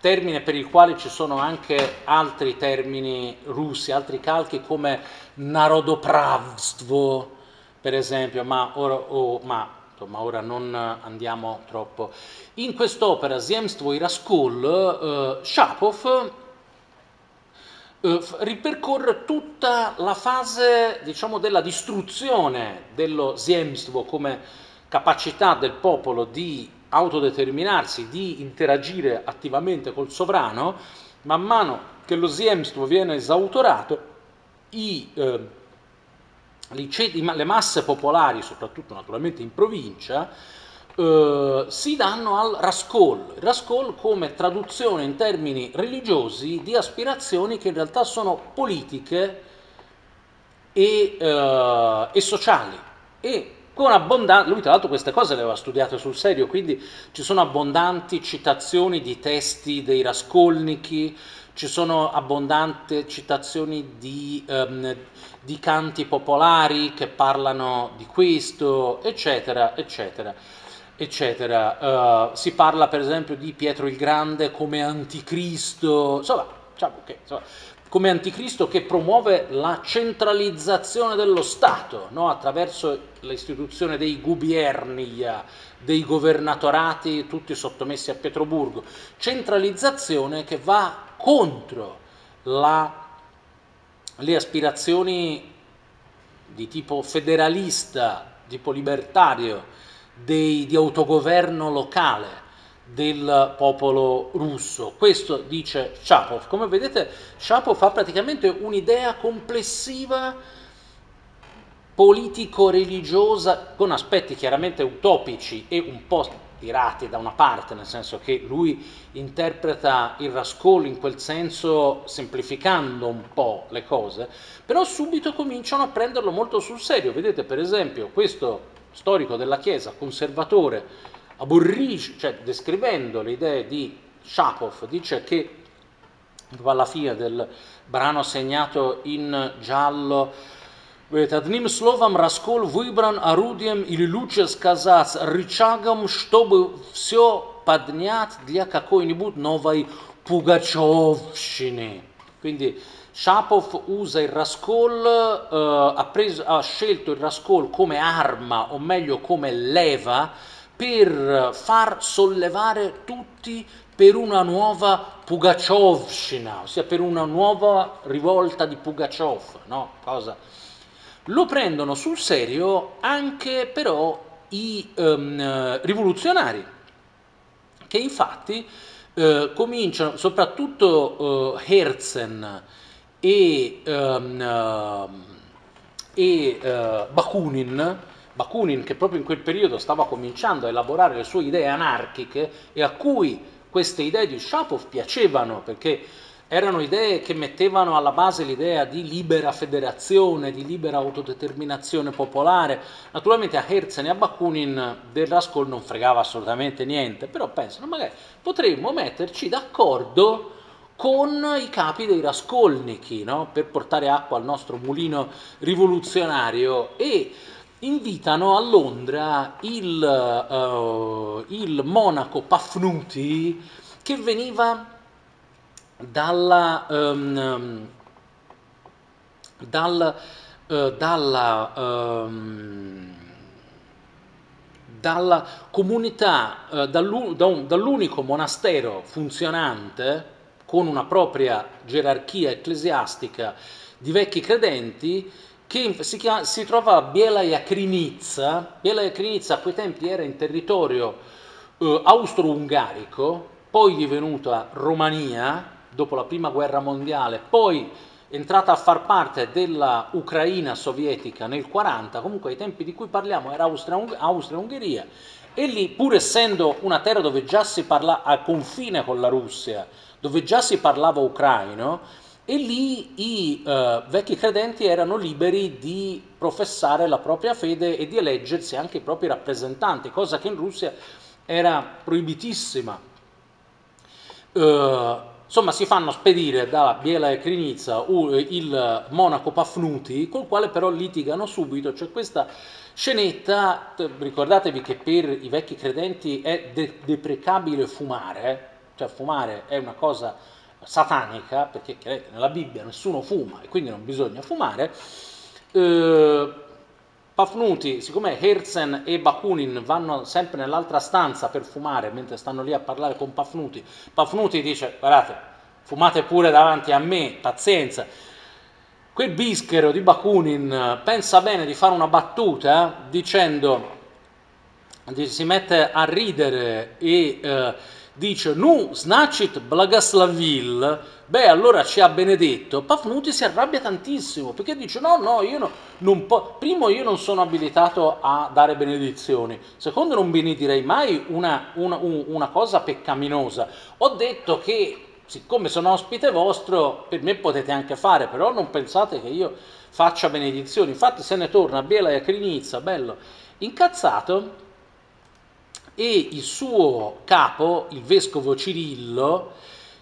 termine per il quale ci sono anche altri termini russi, altri calchi come narodopravstvo, per esempio, ma ora non andiamo troppo. In quest'opera, Ziemstvo i Raskol, Shchapov ripercorre tutta la fase, diciamo, della distruzione dello ziemstvo come capacità del popolo di autodeterminarsi, di interagire attivamente col sovrano. Man mano che lo ziemstvo viene esautorato, le masse popolari, soprattutto naturalmente in provincia, si danno al raskol. Il raskol come traduzione in termini religiosi di aspirazioni che in realtà sono politiche e sociali, e con abbondanza, lui tra l'altro queste cose le aveva studiate sul serio, quindi ci sono abbondanti citazioni di testi dei raskolniki, ci sono abbondanti citazioni di canti popolari che parlano di questo, eccetera, eccetera, eccetera. Si parla per esempio di Pietro il Grande come anticristo, come anticristo che promuove la centralizzazione dello Stato, no? Attraverso l'istituzione dei gubiernia, dei governatorati, tutti sottomessi a Pietroburgo, centralizzazione che va contro le aspirazioni di tipo federalista, tipo libertario, di autogoverno locale del popolo russo. Questo dice Shchapov. Come vedete, Shchapov ha praticamente un'idea complessiva politico-religiosa, con aspetti chiaramente utopici e un po' tirati da una parte, nel senso che lui interpreta il raskol in quel senso semplificando un po' le cose, però subito cominciano a prenderlo molto sul serio. Vedete per esempio questo storico della Chiesa, conservatore, aborrisce, cioè descrivendo le idee di Shchapov, dice che alla fine del brano segnato in giallo, vedete, одним словом раскол выбран орудием, или лучше сказать, рычагом, чтобы все поднять для какой-нибудь новой пугачевщины. Quindi Shchapov usa il raskol, ha scelto il raskol come arma, o meglio come leva, per far sollevare tutti per una nuova Pugachovshina, ossia per una nuova rivolta di Pugachov, no? Cosa? Lo prendono sul serio anche però i rivoluzionari, che infatti cominciano, soprattutto Herzen e Bakunin, che proprio in quel periodo stava cominciando a elaborare le sue idee anarchiche e a cui queste idee di Shchapov piacevano, perché erano idee che mettevano alla base l'idea di libera federazione, di libera autodeterminazione popolare. Naturalmente a Herzen e a Bakunin del Raskol non fregava assolutamente niente, però pensano magari potremmo metterci d'accordo con i capi dei raskolniki, no? Per portare acqua al nostro mulino rivoluzionario, e invitano a Londra il monaco Pafnuti, che veniva dalla comunità, dall'unico monastero funzionante con una propria gerarchia ecclesiastica di vecchi credenti, che si trova a Belaya Krinitsa. Belaya Krinitsa a quei tempi era in territorio austro-ungarico, poi divenuta Romania dopo la prima guerra mondiale, poi entrata a far parte della Ucraina sovietica nel 1940, comunque ai tempi di cui parliamo era Austria-Ungheria, e lì, pur essendo una terra dove già si parlava a confine con la Russia, dove già si parlava ucraino, e lì i vecchi credenti erano liberi di professare la propria fede e di eleggersi anche i propri rappresentanti, cosa che in Russia era proibitissima. Insomma, si fanno spedire da Belaya Krinitsa il monaco Pafnuti, col quale però litigano subito. C'è questa scenetta, ricordatevi che per i vecchi credenti è deprecabile fumare, cioè fumare è una cosa satanica, perché nella Bibbia nessuno fuma e quindi non bisogna fumare. Pafnuti, siccome Herzen e Bakunin vanno sempre nell'altra stanza per fumare mentre stanno lì a parlare con Pafnuti, Pafnuti dice: guardate, fumate pure davanti a me, pazienza. Quel bischero di Bakunin pensa bene di fare una battuta dicendo, si mette a ridere e dice: nu snacit blagaslavil, beh allora ci ha benedetto. Pafnuti si arrabbia tantissimo perché dice: no, io non posso, primo io non sono abilitato a dare benedizioni, secondo non benedirei mai una cosa peccaminosa, ho detto che siccome sono ospite vostro per me potete anche fare, però non pensate che io faccia benedizioni. Infatti se ne torna a Belaya Krinitsa bello incazzato, e il suo capo, il vescovo Cirillo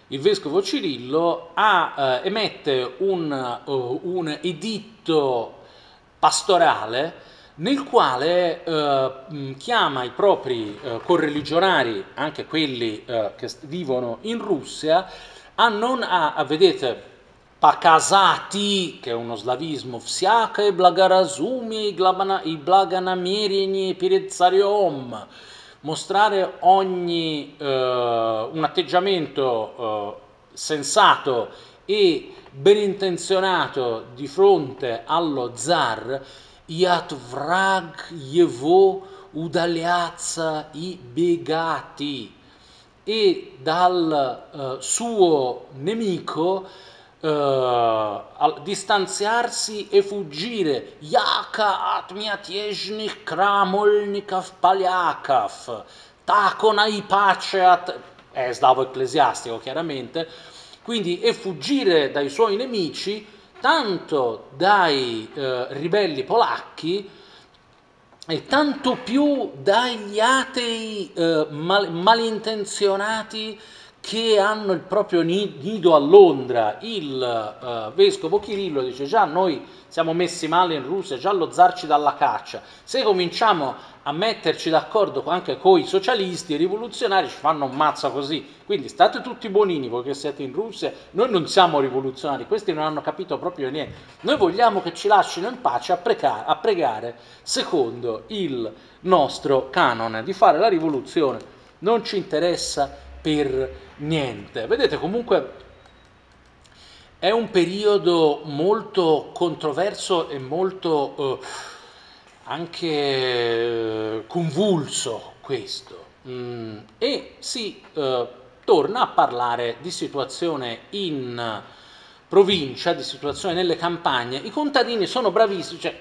emette un editto pastorale nel quale chiama i propri correligionari, anche quelli che vivono in Russia, vedete, показати, che è uno slavismo, всякое благоразумие и благонамерение перед царем, mostrare ogni un atteggiamento sensato e benintenzionato di fronte allo zar, и от враг его удаляться и бегати, e dal suo nemico distanziarsi e fuggire, Yaka atmiatejnik kramolnikov paliakov, takona i paceat, è slavo ecclesiastico chiaramente, quindi e fuggire dai suoi nemici, tanto dai ribelli polacchi e tanto più dagli atei malintenzionati che hanno il proprio nido a Londra. Il vescovo Cirillo dice: già noi siamo messi male in Russia, già lo zar ci dà la caccia, se cominciamo a metterci d'accordo anche con i socialisti e i rivoluzionari ci fanno un mazzo così, quindi state tutti buonini voi che siete in Russia, noi non siamo rivoluzionari, questi non hanno capito proprio niente, noi vogliamo che ci lasciano in pace a pregare secondo il nostro canone di fare la rivoluzione, non ci interessa per niente. Vedete, comunque è un periodo molto controverso e molto anche convulso questo, e si torna a parlare di situazione in provincia, di situazione nelle campagne. I contadini sono bravissimi, cioè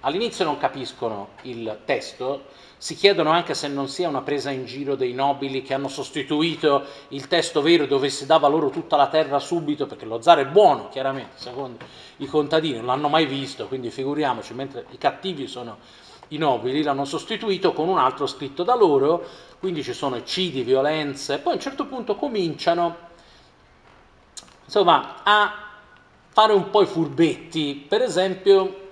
all'inizio non capiscono il testo, si chiedono anche se non sia una presa in giro dei nobili che hanno sostituito il testo vero dove si dava loro tutta la terra subito, perché lo zar è buono, chiaramente, secondo i contadini, non l'hanno mai visto, quindi figuriamoci, mentre i cattivi sono i nobili, l'hanno sostituito con un altro scritto da loro, quindi ci sono eccidi, violenze, poi a un certo punto cominciano, insomma, a fare un po' i furbetti, per esempio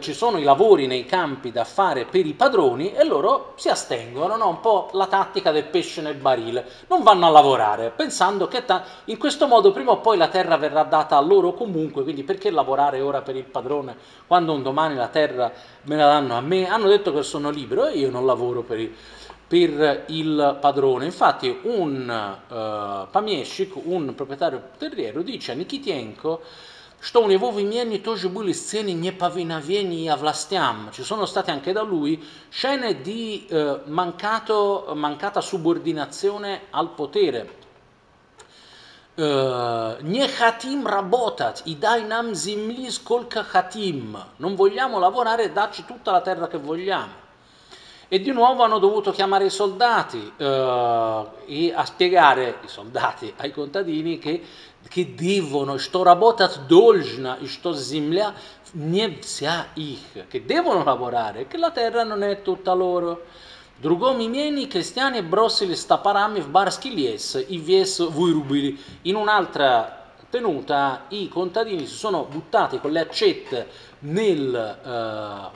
ci sono i lavori nei campi da fare per i padroni e loro si astengono, no? Un po' la tattica del pesce nel barile, non vanno a lavorare pensando che in questo modo prima o poi la terra verrà data a loro comunque, quindi perché lavorare ora per il padrone quando un domani la terra me la danno a me? Hanno detto che sono libero e io non lavoro per il padrone. Infatti Pamieshchik, un proprietario terriero, dice a Nikitienko: «Sto un evo vimieni toge buli sceni nepavinavieni a vlastiam». Ci sono state anche da lui scene di mancata subordinazione al potere. «Nechatim rabotat, idai nam zimlis kolka chatim». Non vogliamo lavorare, dacci tutta la terra che vogliamo. E di nuovo hanno dovuto chiamare i soldati e a spiegare i soldati ai contadini che devono, che devono lavorare, che la terra non è tutta loro. In un'altra tenuta i contadini si sono buttati con le accette nel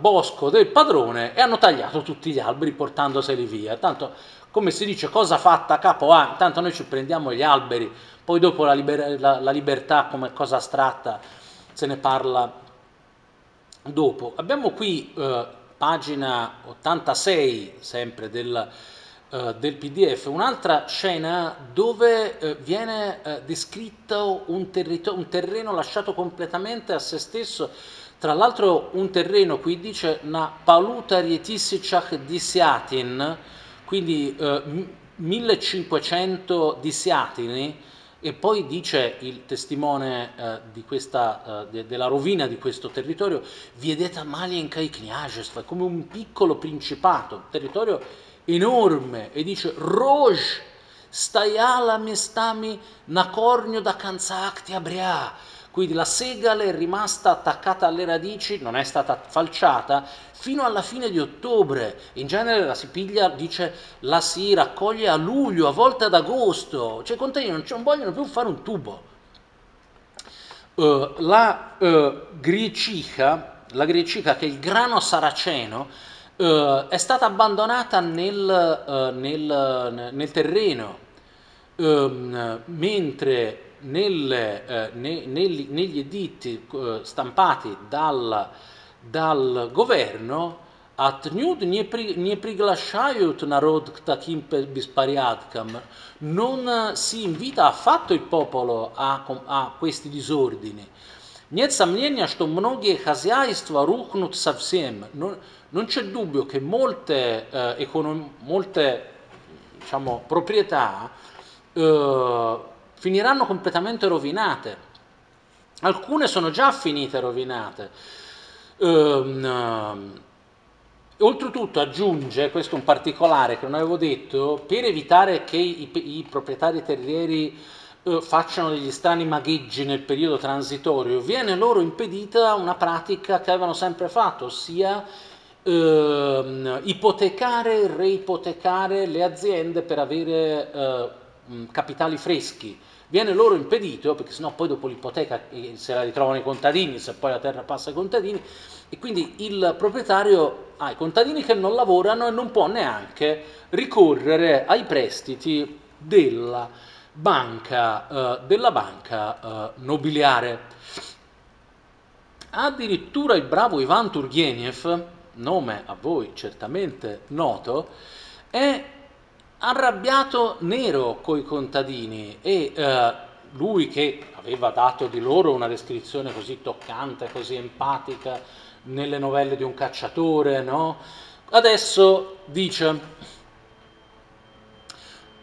bosco del padrone e hanno tagliato tutti gli alberi portandoseli via. Tanto, come si dice, cosa fatta capo ha, tanto noi ci prendiamo gli alberi, poi dopo la libertà come cosa astratta se ne parla dopo. Abbiamo qui pagina 86 sempre del PDF un'altra scena dove viene descritto un terreno lasciato completamente a se stesso. Tra l'altro un terreno, qui dice na paluta rietisichach disiatin, quindi 1500 disiatini, e poi dice il testimone della rovina di questo territorio: Viedeta malienka i kniagestva, come un piccolo principato, un territorio enorme, e dice roj stajala mestami na cornio da kanzakti abria. Quindi la segale è rimasta attaccata alle radici, non è stata falciata, fino alla fine di ottobre. In genere la si piglia, dice, la si raccoglie a luglio, a volte ad agosto. Cioè i contadini non vogliono più fare un tubo. La griecica, che è il grano saraceno, è stata abbandonata nel terreno, mentre negli editti stampati dal governo non si invita affatto il popolo a questi disordini. Non c'è dubbio che molte diciamo, proprietà finiranno completamente rovinate, alcune sono già finite rovinate. Oltretutto aggiunge, questo è un particolare che non avevo detto, per evitare che i proprietari terrieri facciano degli strani magheggi nel periodo transitorio, viene loro impedita una pratica che avevano sempre fatto, ossia ipotecare e reipotecare le aziende per avere capitali freschi. Viene loro impedito, perché sennò poi dopo l'ipoteca se la ritrovano i contadini, se poi la terra passa ai contadini, e quindi il proprietario ha i contadini che non lavorano e non può neanche ricorrere ai prestiti della banca nobiliare. Addirittura il bravo Ivan Turgenev, nome a voi certamente noto, è arrabbiato nero coi contadini e lui che aveva dato di loro una descrizione così toccante, così empatica nelle novelle di un cacciatore, no? Adesso dice: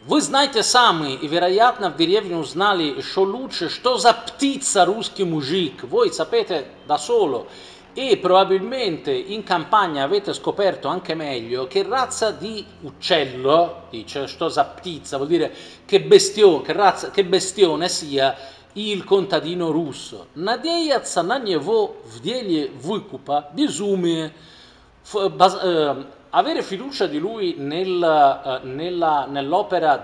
Вы знаете сами, и, вероятно, в деревне узнали еще лучше, что за птица русский мужик. Voi sapete da solo e probabilmente in campagna avete scoperto anche meglio che razza di uccello, dice, что за птица, vuol dire che bestione sia il contadino russo. Надеяться на него в деле выкупа, безумие, avere fiducia di lui nell'opera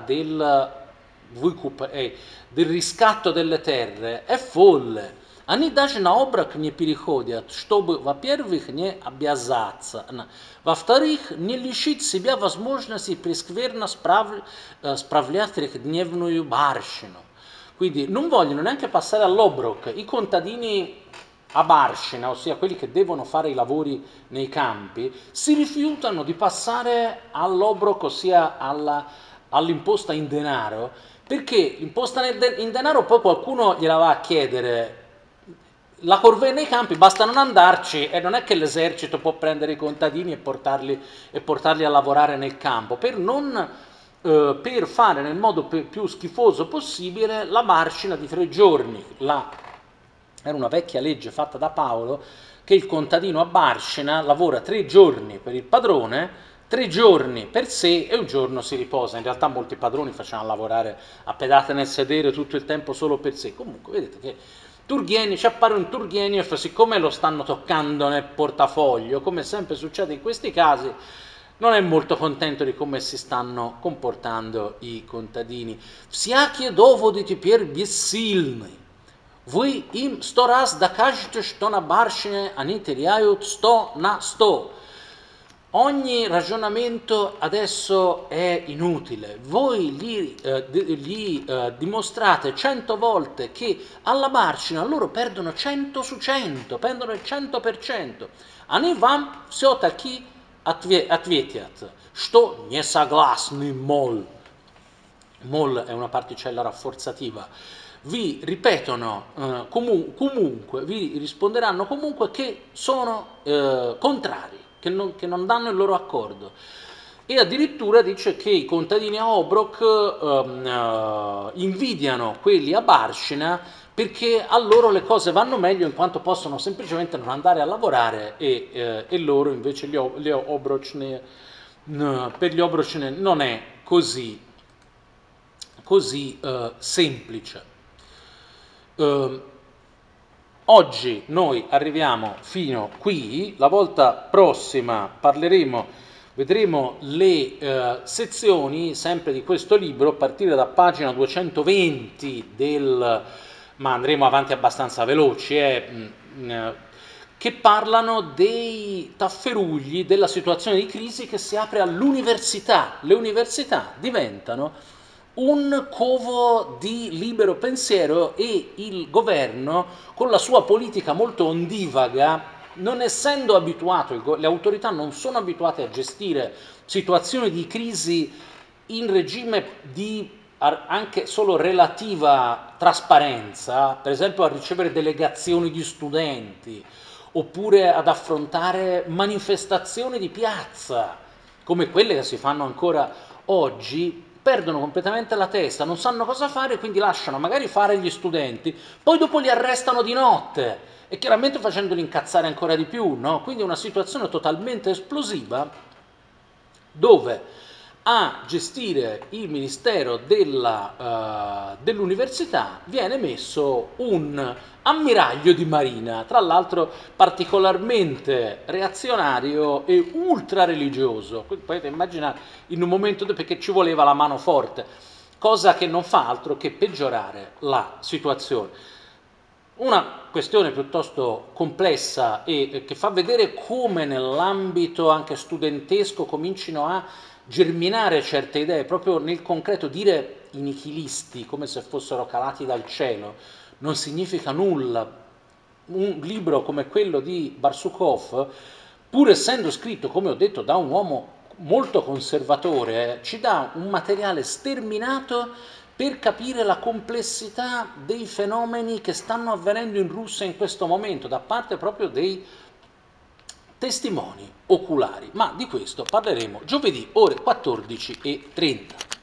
del выkup, del riscatto delle terre, è folle. Они даже на обрак не переходят, чтобы, во-первых, не обязаться, во-вторых, не лишить себя возможности прескверно справлять трехдневную барщину. Quindi non vogliono neanche passare all'obrok. I contadini a Barcina, ossia quelli che devono fare i lavori nei campi, si rifiutano di passare all'obrok, ossia all'imposta in denaro, perché l'imposta in denaro poi qualcuno gliela va a chiedere. La corvée nei campi basta non andarci e non è che l'esercito può prendere i contadini e portarli a lavorare nel campo. Per fare nel modo più schifoso possibile la Barcina di 3 giorni, era una vecchia legge fatta da Paolo che il contadino a Barcina lavora 3 giorni per il padrone, 3 giorni per sé e un giorno si riposa. In realtà molti padroni facevano lavorare a pedate nel sedere tutto il tempo solo per sé. Comunque vedete che Turgenev, appare un Turgenev, siccome lo stanno toccando nel portafoglio, come sempre succede in questi casi, non è molto contento di come si stanno comportando i contadini. Всякие доводы теперь бессильны. Вы им 100 раз докажете, что на Барщине они теряют 100 на 100. Ogni ragionamento adesso è inutile. Voi gli dimostrate 100 volte che alla Barcina loro perdono 100 su 100, perdono il 100%. Они вам все таки ответят, что не согласны, мол. Мол è una particella rafforzativa. Vi ripetono comunque, vi risponderanno comunque che sono contrari, che non danno il loro accordo. E addirittura dice che i contadini a Obrok invidiano quelli a Barcina perché a loro le cose vanno meglio, in quanto possono semplicemente non andare a lavorare e loro invece per gli Obrocne non è così semplice. Oggi noi arriviamo fino qui, la volta prossima vedremo le sezioni sempre di questo libro, a partire da pagina 220 ma andremo avanti abbastanza veloci, che parlano dei tafferugli, della situazione di crisi che si apre all'università. Le università diventano un covo di libero pensiero e il governo, con la sua politica molto ondivaga, non essendo abituato, le autorità non sono abituate a gestire situazioni di crisi in regime di anche solo relativa trasparenza, per esempio a ricevere delegazioni di studenti, oppure ad affrontare manifestazioni di piazza, come quelle che si fanno ancora oggi. Perdono completamente la testa, non sanno cosa fare, quindi lasciano magari fare gli studenti, poi dopo li arrestano di notte e chiaramente facendoli incazzare ancora di più, no? Quindi è una situazione totalmente esplosiva dove a gestire il Ministero dell'Università viene messo un ammiraglio di marina, tra l'altro particolarmente reazionario e ultra religioso. Quindi potete immaginare in un momento perché ci voleva la mano forte, cosa che non fa altro che peggiorare la situazione. Una questione piuttosto complessa e che fa vedere come nell'ambito anche studentesco comincino a germinare certe idee, proprio nel concreto. Dire i nichilisti come se fossero calati dal cielo non significa nulla. Un libro come quello di Barsukov, pur essendo scritto, come ho detto, da un uomo molto conservatore, ci dà un materiale sterminato per capire la complessità dei fenomeni che stanno avvenendo in Russia in questo momento, da parte proprio dei testimoni oculari, ma di questo parleremo giovedì ore 14:30.